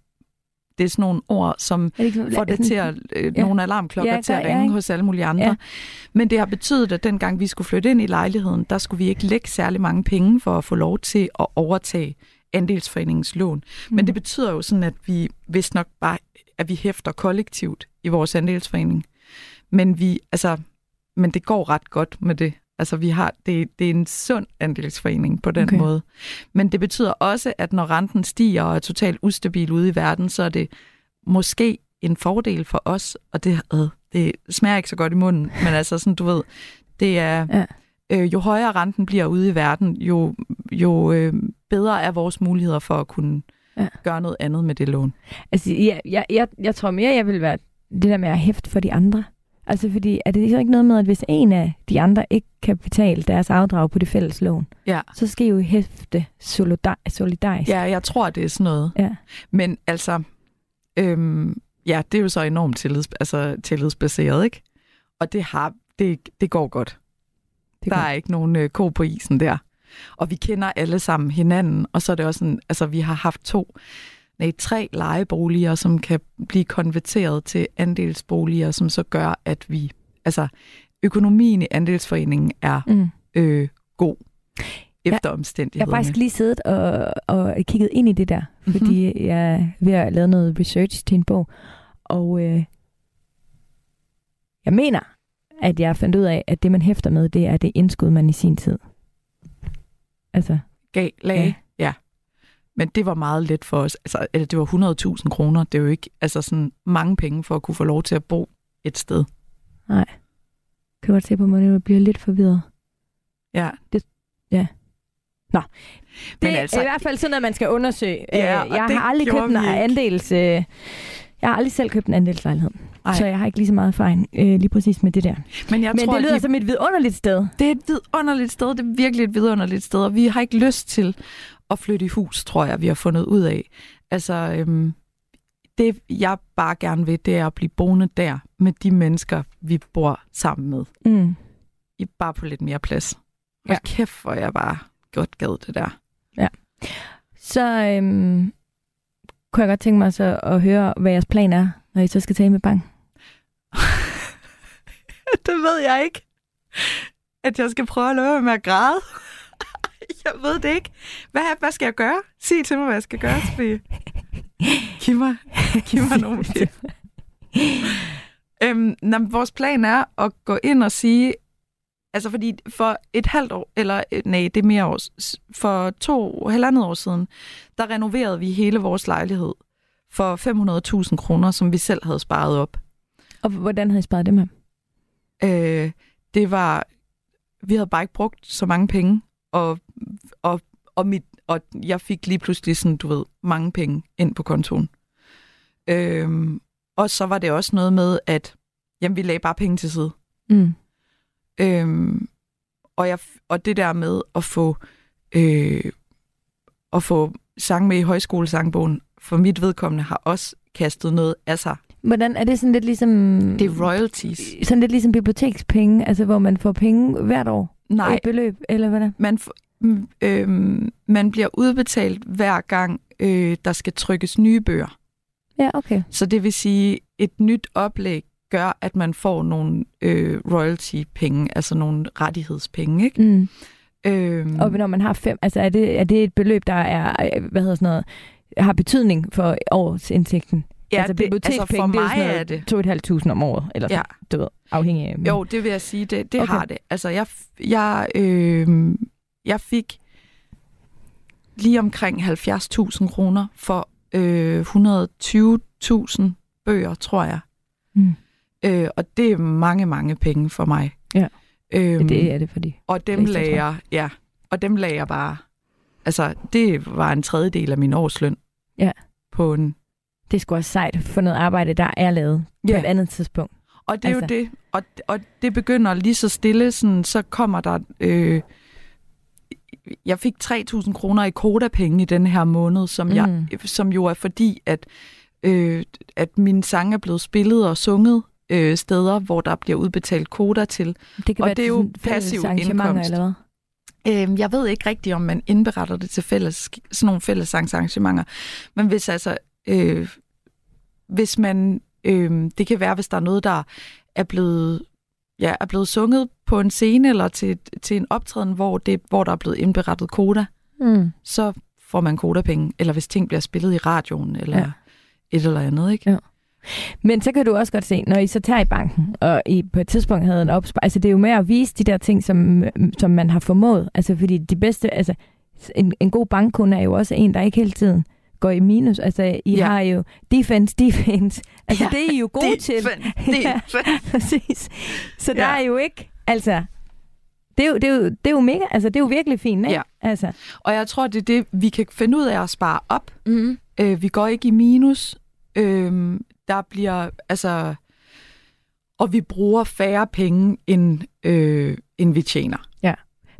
er sådan nogle ord, som får det til at nogle alarmklokker til at ringe hos alle mulige andre. Ja. Men det har betydet, at dengang vi skulle flytte ind i lejligheden, der skulle vi ikke lægge særlig mange penge for at få lov til at overtage andelsforeningens lån. Men det betyder jo sådan, at vi vist nok bare, at vi hæfter kollektivt i vores andelsforening. Men men det går ret godt med det. Altså vi har det er en sund andelsforening på den måde. Men det betyder også, at når renten stiger og er totalt ustabil ude i verden, så er det måske en fordel for os, og det smager ikke så godt i munden, men altså sådan, du ved, det er jo højere renten bliver ude i verden, jo bedre er vores muligheder for at kunne gøre noget andet med det lån. Altså jeg tror mere, jeg vil være det der med at hæfte for de andre. Altså, fordi er det jo ikke noget med, at hvis en af de andre ikke kan betale deres afdrag på det fælles lån, så skal I jo hæfte solidarisk. Ja, jeg tror, det er sådan noget. Ja. Men altså, det er jo så enormt tillidsbaseret, ikke? Og det går godt. Der er ikke nogen ko på isen der. Og vi kender alle sammen hinanden, og så er det også sådan, altså vi har haft tre lejeboliger, som kan blive konverteret til andelsboliger, som så gør, at vi... Altså, økonomien i andelsforeningen er god efter omstændighederne. Jeg har faktisk lige siddet og kigget ind i det der, fordi jeg er ved at lave noget research til en bog, og jeg mener, at jeg fandt ud af, at det, man hæfter med, det er det indskud, man i sin tid... Altså... Ja. Men det var meget let for os. Altså, det var 100.000 kroner. Det er jo ikke sådan mange penge for at kunne få lov til at bo et sted. Nej. Kan du godt se på mig, at jeg bliver lidt forvirret? Ja. Nå. Men det er i hvert fald sådan noget, man skal undersøge. Ja, jeg har aldrig selv købt en andelslejlighed. Ej. Så jeg har ikke lige så meget erfaring lige præcis med det der. Men det lyder som et vidunderligt sted. Det er et vidunderligt sted. Det er virkelig et vidunderligt sted. Og vi har ikke lyst til at flytte i hus, tror jeg, vi har fundet ud af. Altså, det jeg bare gerne vil, det er at blive boende der med de mennesker, vi bor sammen med. Bare på lidt mere plads. Og kæft, hvor jeg bare godt gad det der. Ja. Så kunne jeg godt tænke mig så at høre, hvad jeres plan er, når I så skal tage med bank. Det ved jeg ikke. At jeg skal prøve at løbe med at græde. Jeg ved det ikke. Hvad skal jeg gøre? Sig til mig, hvad jeg skal gøre, Sofie. Giv mig nogle idéer. Vores plan er at gå ind og sige, altså fordi for et halvt år, eller nej, det er mere år, for 2,5 år siden, der renoverede vi hele vores lejlighed for 500.000 kroner, som vi selv havde sparet op. Og hvordan havde I sparet dem her? Vi havde bare ikke brugt så mange penge. Og jeg fik lige pludselig sådan, du ved, mange penge ind på kontoen. Og så var det også noget med, at vi lagde bare penge til side. Og det der med at få sang med i højskolesangbogen, for mit vedkommende har også kastet noget af sig. Hvordan er det sådan lidt ligesom... Det er royalties. Sådan lidt ligesom bibliotekspenge, altså hvor man får penge hvert år. Nej. Et beløb, eller hvad der? Man bliver udbetalt hver gang, der skal trykkes nye bøger. Ja, okay. Så det vil sige, et nyt oplæg gør, at man får nogle royalty-penge, altså nogle rettighedspenge, ikke? Og når man har 5, altså er det et beløb, der er, har betydning for årsindtægten? Ja, altså bibliotekspenge, altså det er sådan noget 2.500 om året, eller sådan, du ved, afhængig af... Jo, det vil jeg sige, det har det. Altså, jeg fik lige omkring 70.000 kroner for 120.000 bøger, tror jeg. Og det er mange, mange penge for mig. Ja, det er det for de. Og dem lagde jeg, ja, og dem lagde jeg bare. Altså, det var en tredjedel af min årsløn. Ja. På en... Det er sgu også sejt at få noget arbejde, der er lavet på et andet tidspunkt. Og det er jo det. Og det begynder lige så stille, sådan, så kommer der... jeg fik 3.000 kroner i kodapenge i den her måned, som jo er fordi, at mine sange er blevet spillet og sunget steder, hvor der bliver udbetalt koder til. Det kan og være det er jo passiv indkomst. Eller hvad? Jeg ved ikke rigtigt, om man indberetter det til sådan nogle fællessangsarrangementer. Men hvis altså... hvis man... det kan være, hvis der er noget, der er blevet... Ja, er blevet sunget på en scene eller til en optræden, hvor der er blevet indberettet koda, så får man kodapenge. Eller hvis ting bliver spillet i radioen, eller et eller andet, ikke? Ja. Men så kan du også godt se, når I så tager i banken, og I på et tidspunkt havde en opsparing, altså det er jo med at vise de der ting, som man har formået. Altså fordi de bedste, altså en god bankkunde er jo også en, der ikke hele tiden går i minus. Altså, I har jo defense. Altså, det er I jo gode til. Ja, præcis. Så der er jo ikke... Altså, det er jo mega... Altså, det er jo virkelig fint, ikke? Ja. Altså. Og jeg tror, det er det, vi kan finde ud af at spare op. Mm-hmm. Vi går ikke i minus. Der bliver... Altså... Og vi bruger færre penge, end vi tjener. Ja.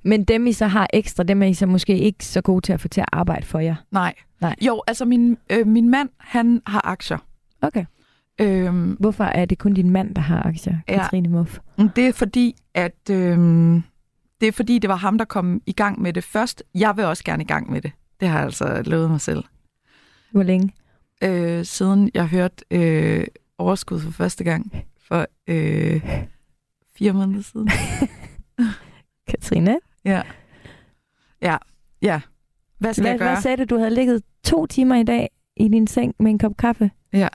Men dem, I så har ekstra, dem er I så måske ikke så gode til at få til at arbejde for jer. Nej. Jo, altså min mand, han har aktier. Okay. Hvorfor er det kun din mand, der har aktier, Katrine Muff? Det er fordi, at det var ham, der kom i gang med det først. Jeg vil også gerne i gang med det. Det har jeg altså lovet mig selv. Hvor længe? Siden jeg hørte Overskud for første gang for 4 måneder siden. Katrine? Ja. Hvad skal jeg gøre? Hvad sagde du? Du havde ligget 2 timer i dag i din seng med en kop kaffe. Ja.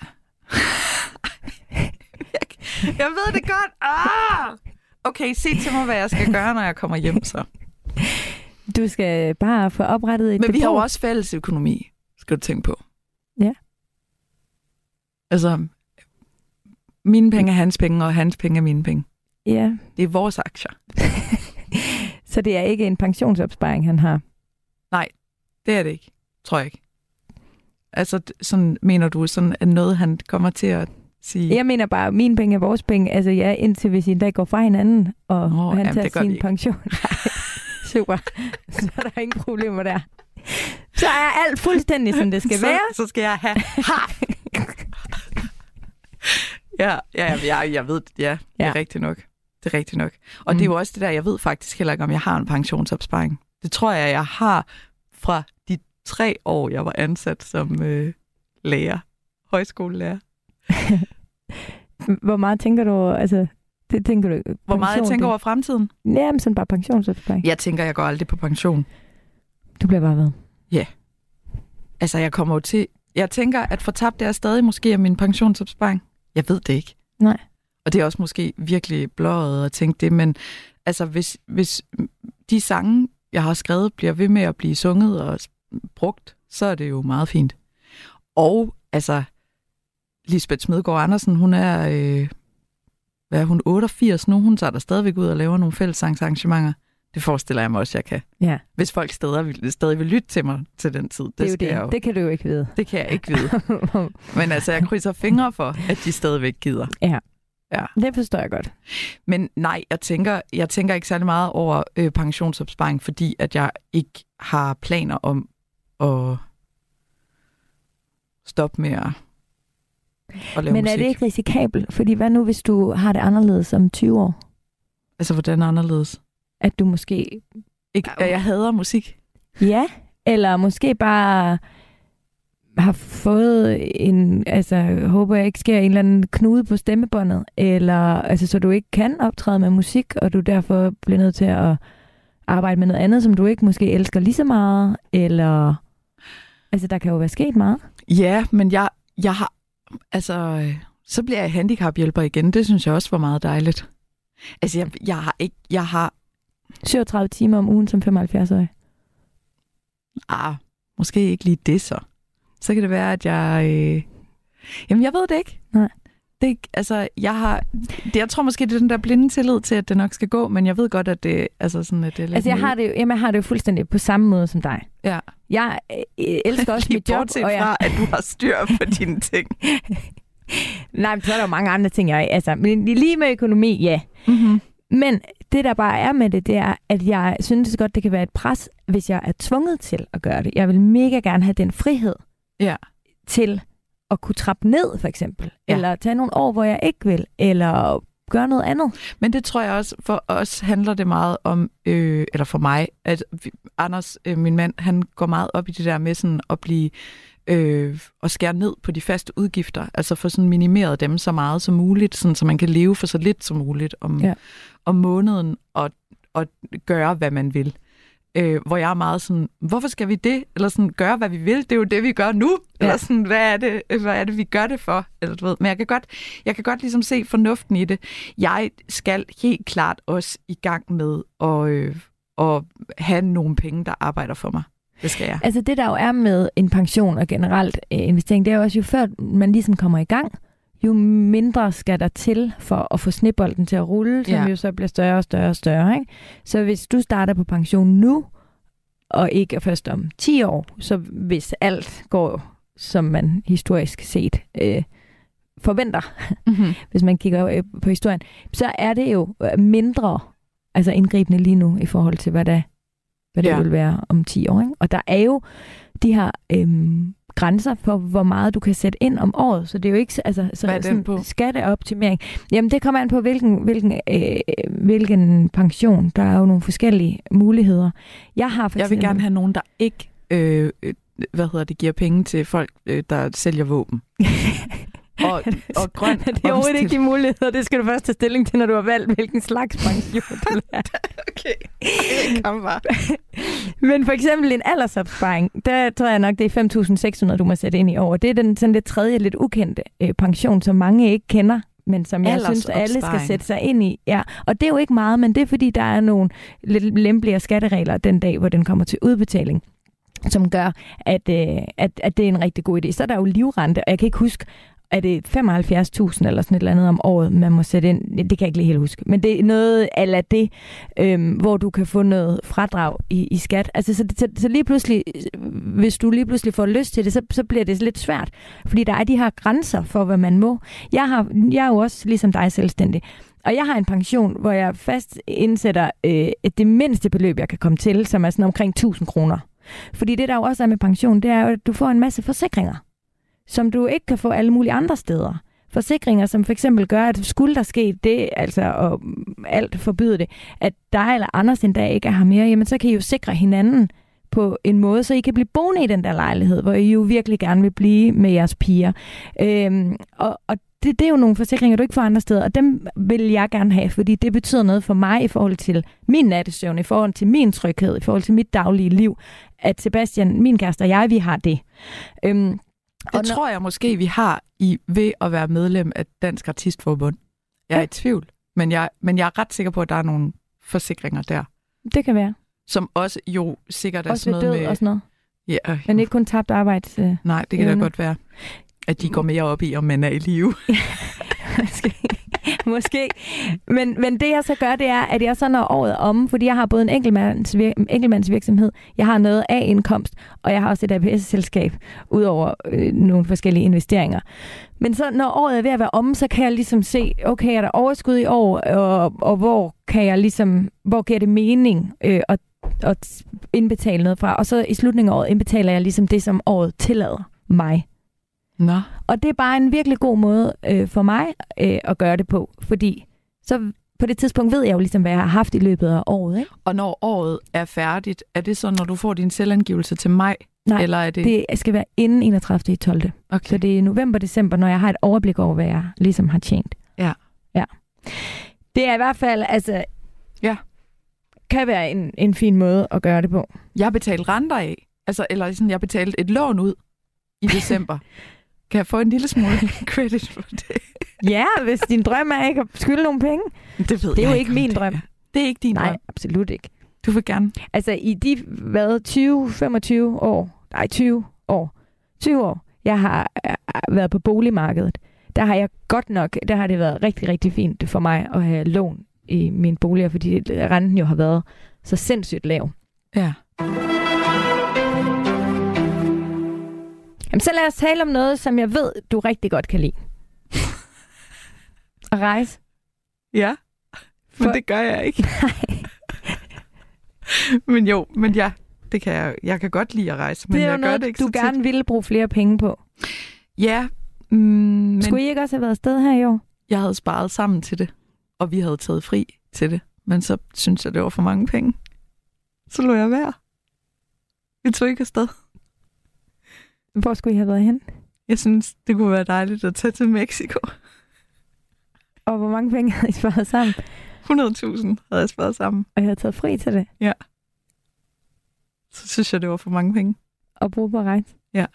Jeg ved det godt. Ah! Okay, sig til mig, hvad jeg skal gøre, når jeg kommer hjem så. Du skal bare få oprettet et depot. Men vi har jo også fælles økonomi, skal du tænke på. Ja. Altså, mine penge er hans penge, og hans penge er mine penge. Ja. Det er vores aktier. Så det er ikke en pensionsopsparing, han har? Nej. Det er det ikke, tror jeg ikke. Altså, sådan mener du, sådan er noget, han kommer til at sige... Jeg mener bare, mine penge er vores penge. Altså, ja, indtil hvis I en dag går fra hinanden, og han tager sin pension. Super. Så er der ingen problemer der. Så er alt fuldstændig, som det skal være. Så skal jeg have... Jeg ved det. Ja, det er rigtigt nok. Det er rigtigt nok. Og det er jo også det der, jeg ved faktisk heller ikke, om jeg har en pensionsopsparing. Det tror jeg har... fra de 3 år, jeg var ansat som højskolelærer. Hvor meget tænker du, altså, det tænker du... Pension, hvor meget jeg tænker over fremtiden? Jamen, sådan bare pensionsopsparing. Jeg tænker, jeg går aldrig på pension. Du bliver bare ved. Ja. Yeah. Altså, jeg kommer jo til... Jeg tænker, at fortabt er stadig måske af min pensionsopsparing. Jeg ved det ikke. Nej. Og det er også måske virkelig blåret at tænke det, men altså, hvis de sange, jeg har skrevet, bliver ved med at blive sunget og brugt, så er det jo meget fint. Og altså, Lisbeth Smedegaard Andersen, hun er, hun 88 nu, hun tager der stadigvæk ud og laver nogle fællessangsarrangementer. Det forestiller jeg mig også, jeg kan. Ja. Hvis folk stadig vil lytte til mig til den tid. Det det kan du jo ikke vide. Det kan jeg ikke vide. Men altså, jeg krydser fingre for, at de stadigvæk gider. Ja. Ja. Det forstår jeg godt. Men nej, jeg tænker ikke særlig meget over pensionsopsparing, fordi at jeg ikke har planer om at stoppe med at lave musik. Men er det ikke risikabelt? Fordi hvad nu, hvis du har det anderledes om 20 år? Altså, hvordan anderledes? At du måske... Ikke, jeg hader musik. Ja, eller måske bare... har fået en, altså håber jeg ikke sker en eller anden knude på stemmebåndet, eller altså så du ikke kan optræde med musik, og du derfor bliver nødt til at arbejde med noget andet, som du ikke måske elsker lige så meget, eller altså der kan jo være sket meget. Ja, men jeg har, altså så bliver jeg handicaphjælper igen, det synes jeg også var meget dejligt. Altså jeg har 37 timer om ugen som 75-årig. Måske ikke lige det så. Så kan det være, at jeg... Jamen, jeg ved det ikke. Nej. Det, altså, jeg tror måske, det er den der blinde tillid til, at det nok skal gå, men jeg ved godt, at det, altså sådan, at det er lidt... Altså, jeg har det jo fuldstændig på samme måde som dig. Ja. Jeg elsker også mit job, og jeg... Lige bortset fra, at du har styr på dine ting. Nej, men så er der jo mange andre ting, men lige med økonomi, ja. Mm-hmm. Men det, der bare er med det, det er, at jeg synes godt, det kan være et pres, hvis jeg er tvunget til at gøre det. Jeg vil mega gerne have den frihed til... at kunne trappe ned, for eksempel. Ja. Eller tage nogle år, hvor jeg ikke vil. Eller gøre noget andet. Men det tror jeg også, for os handler det meget om, eller for mig, at Anders, min mand, han går meget op i det der med sådan at blive, og skære ned på de faste udgifter. Altså få sådan minimeret dem så meget som muligt, sådan, så man kan leve for så lidt som muligt om måneden, og gøre, hvad man vil. Hvor jeg er meget sådan, hvorfor skal vi det? Eller sådan, gøre hvad vi vil, det er jo det, vi gør nu. Ja. Eller sådan, hvad er det, vi gør det for? Eller, du ved. Men jeg kan godt ligesom se fornuften i det. Jeg skal helt klart også i gang med at have nogle penge, der arbejder for mig. Det skal jeg. Altså det, der jo er med en pension og generelt investering, det er jo også, jo før man ligesom kommer i gang, jo mindre skal der til for at få snebolden til at rulle, som jo så bliver større og større og større. Ikke? Så hvis du starter på pension nu, og ikke først om 10 år, så hvis alt går, som man historisk set forventer, hvis man kigger på historien, så er det jo mindre altså indgribende lige nu i forhold til, hvad det vil være om 10 år. Ikke? Og der er jo de her... grænser for, hvor meget du kan sætte ind om året. Så det er jo ikke sådan skatteoptimering. Jamen, det kommer an på, hvilken pension. Der er jo nogle forskellige muligheder. Jeg vil gerne have nogen, der ikke giver penge til folk, der sælger våben. og grønt omstilling. Det er jo ikke de muligheder. Det skal du først tage stilling til, når du har valgt, hvilken slags pension du vil have. Okay, kom bare. Men for eksempel en aldersopsparing, der tror jeg nok, det er 5.600, du må sætte ind i år. Det er den sådan lidt tredje, lidt ukendte pension, som mange ikke kender, men som jeg synes, alle skal sætte sig ind i. Ja, og det er jo ikke meget, men det er fordi, der er nogle lidt lempeligere skatteregler den dag, hvor den kommer til udbetaling, som gør, at det er en rigtig god idé. Så er der jo livrente, og jeg kan ikke huske, er det 75.000 eller sådan et eller andet om året, man må sætte ind? Det kan jeg ikke lige helt huske. Men det er noget ala det, hvor du kan få noget fradrag i skat. Altså, så lige pludselig, hvis du lige pludselig får lyst til det, så bliver det lidt svært. Fordi der er de her grænser for, hvad man må. Jeg er jo også ligesom dig selvstændig. Og jeg har en pension, hvor jeg fast indsætter det mindste beløb, jeg kan komme til, som er sådan omkring 1.000 kroner. Fordi det, der jo også er med pension, det er, at du får en masse forsikringer, som du ikke kan få alle mulige andre steder. Forsikringer, som for eksempel gør, at skulle der ske det, altså, og alt forbyder det, at dig eller Anders en dag ikke er her mere, jamen så kan I jo sikre hinanden på en måde, så I kan blive boende i den der lejlighed, hvor I jo virkelig gerne vil blive med jeres piger. Det er jo nogle forsikringer, du ikke får andre steder, og dem vil jeg gerne have, fordi det betyder noget for mig i forhold til min nattesøvn, i forhold til min tryghed, i forhold til mit daglige liv, at Sebastian, min kæreste og jeg, vi har det. Det tror jeg måske, vi har ved at være medlem af Dansk Artistforbund. Jeg er i tvivl, men jeg er ret sikker på, at der er nogle forsikringer der. Det kan være. Som også jo sikkert er sådan noget med... Også ved død og sådan noget. Ja. Men ikke kun tabt arbejde. Nej, det kan da godt være, at de går mere op i, om man er i live. Måske. Men det jeg så gør, det er, at jeg så når året om, fordi jeg har både en enkeltmandsvirksomhed, jeg har noget af indkomst, og jeg har også et APS-selskab, udover nogle forskellige investeringer. Men så når året er ved at være om, så kan jeg ligesom se, okay, er der overskud i år, og hvor giver det mening at indbetale noget fra? Og så i slutningen af året indbetaler jeg ligesom det, som året tillader mig. Nå. Og det er bare en virkelig god måde for mig at gøre det på, fordi så på det tidspunkt ved jeg jo ligesom, hvad jeg har haft i løbet af året. Ikke? Og når året er færdigt, er det så, når du får din selvangivelse til maj? Nej, eller er det skal være inden 31.12. Okay. Så det er november, december, når jeg har et overblik over, hvad jeg ligesom har tjent. Ja. Det er i hvert fald, altså, kan være en fin måde at gøre det på. Jeg betalte renter af, altså, eller sådan, jeg betalte et lån ud i december. Kan jeg få en lille smule credit for det? Ja, hvis din drøm er ikke at skylde nogle penge. Det er jo ikke min drøm. Det er ikke din drøm. Nej, absolut ikke. Du vil gerne. Altså i de 20 år, jeg har været på boligmarkedet, der har det været rigtig, rigtig fint for mig at have lån i mine boliger, fordi renten jo har været så sindssygt lav. Ja. Jamen, så lad os tale om noget, som jeg ved, du rigtig godt kan lide. At rejse. Ja, men for... det gør jeg ikke. Nej. Men jo, men ja, det kan jeg. Jeg kan godt lide at rejse, men jeg gør det ikke så tit. Det er jo noget, du gerne ville bruge flere penge på. Ja. Men... skulle I ikke også have været afsted her i år? Jeg havde sparet sammen til det, og vi havde taget fri til det. Men så synes jeg, det var for mange penge. Så lå jeg være. Vi tog ikke afsted. Hvor skulle I have været hen? Jeg synes, det kunne være dejligt at tage til Mexico. Og hvor mange penge havde I sparet sammen? 100.000 havde jeg sparet sammen. Og jeg havde taget fri til det? Ja. Så synes jeg, det var for mange penge. Og bruge på rejse? Ja.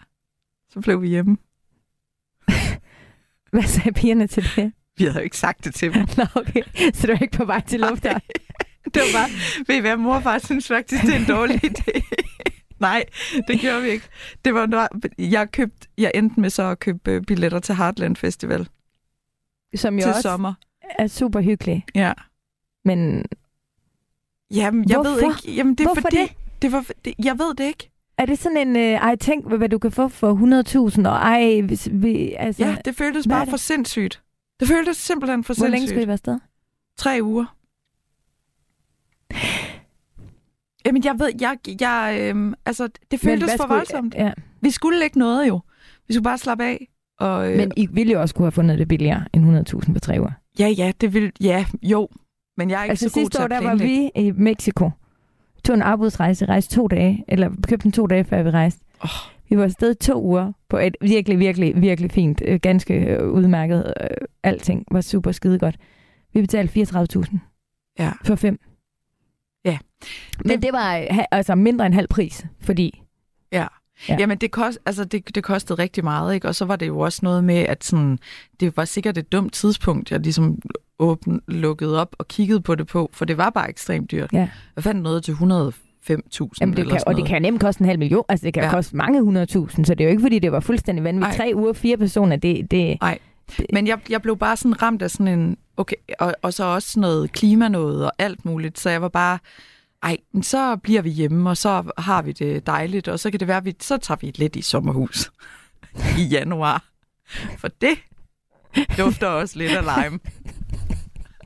Så blev vi hjemme. Hvad sagde pigerne til det? Vi havde jo ikke sagt det til dem. Nå, okay. Så du var ikke på vej til luft der? Det var bare, ved I hvad, mor og far synes faktisk, det er en dårlig idé. Nej, det gjorde vi ikke. Det var, jeg endte med så at købe billetter til Heartland Festival. Som jo til også sommer. Er super hyggelig. Ja. Men jamen, jeg ved ikke. Jamen, det er hvorfor fordi, det? Det var, det, jeg ved det ikke. Er det sådan en, ej, tænk, hvad du kan få for 100.000, og ej, hvis vi, altså... Ja, det føltes bare for sindssygt. Det føltes simpelthen for sindssygt. Hvor længe skulle I være afsted? 3 uger. Jamen, jeg ved, jeg altså, det føltes for voldsomt. Ja. Vi skulle ikke noget jo. Vi skulle bare slappe af. Og, men I ville jo også kunne have fundet det billigere end 100.000 på 3 uger. Ja, ja, det ville, ja, jo. Men jeg er ikke altså, så god til at planlægge. Altså sidste år, der var vi i Mexico. Tog en arbejdsrejse, rejste 2 dage, eller købte den 2 dage, før vi rejste. Oh. Vi var afsted 2 uger på et virkelig, virkelig, virkelig fint, ganske udmærket. Alting var super skidegodt. Vi betalte 34.000 ja. For 5. Ja. Men det var altså mindre end halv pris, fordi... Ja. Ja. Jamen, det kostede rigtig meget, ikke? Og så var det jo også noget med, at sådan, det var sikkert et dumt tidspunkt, jeg ligesom lukkede op og kiggede på det på, for det var bare ekstremt dyrt. Ja. Jeg fandt noget til 105.000 eller sådan noget. Og det kan nemt koste en halv million. Altså, det kan koste mange 100.000, så det er jo ikke, fordi det var fuldstændig vanvittigt. 3 uger, 4 personer, det... Nej, men jeg blev bare sådan ramt af sådan en... Okay, og så også noget klimanød og alt muligt, så jeg var bare... Ej, men så bliver vi hjemme, og så har vi det dejligt, og så kan det være, at så tager vi lidt i sommerhus i januar. For det dufter også lidt af lime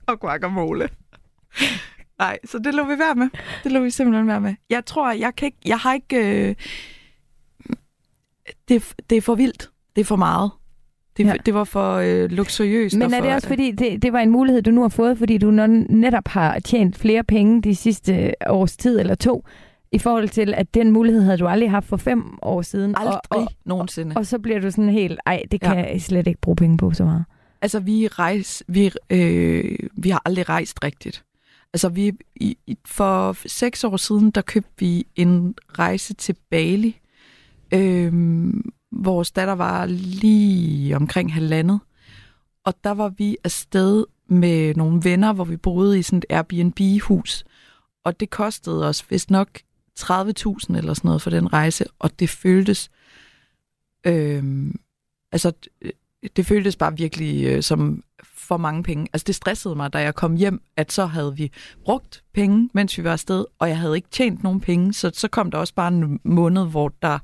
og guacamole. Nej, så det lå vi være med. Det lå vi simpelthen være med. Jeg tror, jeg har ikke... Det er for vildt. Det er for meget. Det var for luksuriøst. Men er det også fordi, det var en mulighed, du nu har fået, fordi du netop har tjent flere penge de sidste års tid eller 2, i forhold til, at den mulighed havde du aldrig haft for 5 år siden. Aldrig nogensinde. Og så bliver du sådan helt, ej, det kan jeg slet ikke bruge penge på så meget. Altså, vi har aldrig rejst rigtigt. Altså, for 6 år siden, der købte vi en rejse til Bali. Vores datter var lige omkring 1,5. Og der var vi afsted med nogle venner, hvor vi boede i sådan et Airbnb-hus. Og det kostede os vist nok 30.000 eller sådan noget for den rejse. Og det føltes... altså, det føltes bare virkelig som for mange penge. Altså, det stressede mig, da jeg kom hjem, at så havde vi brugt penge, mens vi var afsted, og jeg havde ikke tjent nogen penge, så kom der også bare en måned, hvor der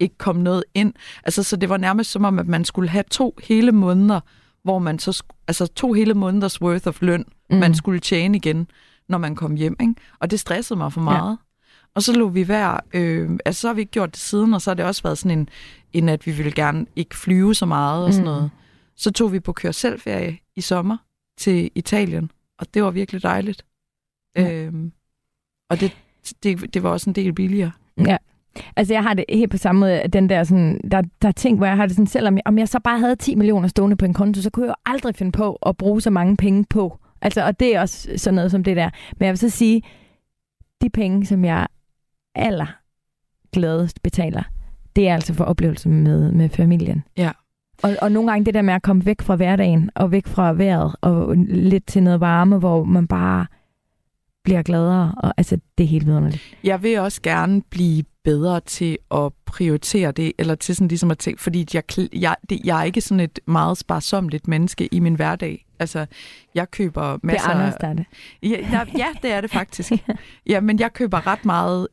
ikke kom noget ind. Altså, så det var nærmest som om, at man skulle have 2 hele måneder, hvor man så... Altså, 2 hele måneders worth of løn, man skulle tjene igen, når man kom hjem, ikke? Og det stressede mig for meget. Ja. Og så lå vi være... altså, så har vi ikke gjort det siden, og så har det også været sådan en at vi ville gerne ikke flyve så meget og sådan noget. Så tog vi på kørselferie i sommer til Italien, og det var virkelig dejligt. Ja. Og det var også en del billigere. Ja, altså jeg har det helt på samme måde, at den der sådan, der er ting, hvor jeg har det sådan, selvom om jeg så bare havde 10 millioner stående på en konto, så kunne jeg jo aldrig finde på at bruge så mange penge på. Altså, og det er også sådan noget som det der. Men jeg vil så sige, de penge, som jeg allergladest betaler, det er altså for oplevelser med familien. Ja. Og nogle gange det der med at komme væk fra hverdagen, og væk fra vejret, og lidt til noget varme, hvor man bare bliver gladere. Og, altså, det er helt vidunderligt. Jeg vil også gerne blive bedre til at prioritere det, eller til sådan ligesom at tænke, fordi jeg er ikke sådan et meget sparsomligt menneske i min hverdag. Altså, jeg køber masser... Det er Anders, der er det. Ja, det er det faktisk. Ja, men jeg køber ret meget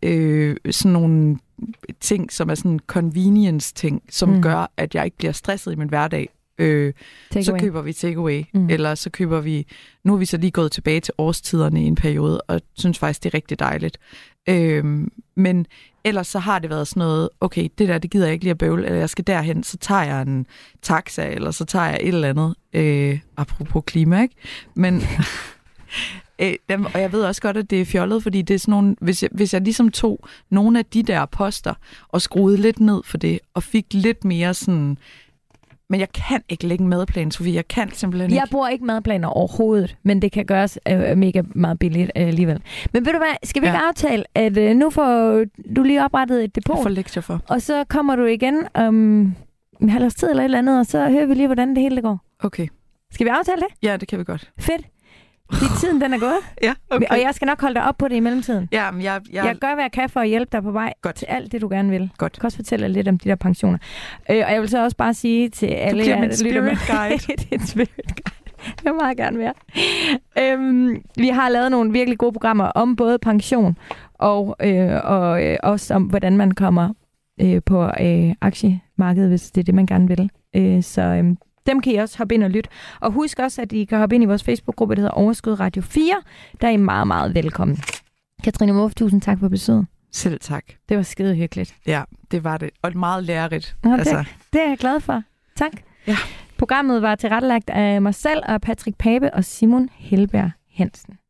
sådan nogle ting, som er sådan convenience-ting, som gør, at jeg ikke bliver stresset i min hverdag. Så køber vi takeaway, eller så køber vi... Nu er vi så lige gået tilbage til årstiderne i en periode, og synes faktisk, det er rigtig dejligt. Men ellers så har det været sådan noget, okay, det der, det gider jeg ikke lige at bøvle, eller jeg skal derhen, så tager jeg en taxa, eller så tager jeg et eller andet, apropos klima, ikke? Men, og jeg ved også godt, at det er fjollet, fordi det er sådan nogle, hvis jeg ligesom tog nogle af de der poster, og skruede lidt ned for det, og fik lidt mere sådan... Men jeg kan ikke lægge madplaner, Sofie. Jeg kan simpelthen ikke. Jeg bruger ikke madplaner overhovedet, men det kan gøres mega meget billigt alligevel. Men ved du hvad, skal vi ikke aftale, at nu får du lige oprettet et depot? Jeg får lektier for. Og så kommer du igen om halvårs tid eller et eller andet, og så hører vi lige, hvordan det hele går. Okay. Skal vi aftale det? Ja, det kan vi godt. Fedt. Fordi tiden, den er gået. Ja, okay. Og jeg skal nok holde dig op på det i mellemtiden. Ja, men jeg gør, hvad jeg kan for at hjælpe dig på vej til alt det, du gerne vil. Godt. Jeg kan også fortælle lidt om de der pensioner. Og jeg vil så også bare sige til alle... Du bliver min spirit guide. Det er en spirit guide. Det vil meget gerne være. Vi har lavet nogle virkelig gode programmer om både pension og også om, hvordan man kommer på aktiemarkedet, hvis det er det, man gerne vil. Dem kan I også hoppe ind og lytte. Og husk også, at I kan hoppe ind i vores Facebook-gruppe, der hedder Overskud Radio 4. Der er I meget, meget velkommen. Katrine Muff, tusind tak for besøget. Selv tak. Det var skide hyggeligt. Ja, det var det. Og meget lærerigt. Nå, altså. Det er jeg glad for. Tak. Ja. Programmet var tilrettelagt af mig selv og Patrick Pape og Simon Helberg Hansen.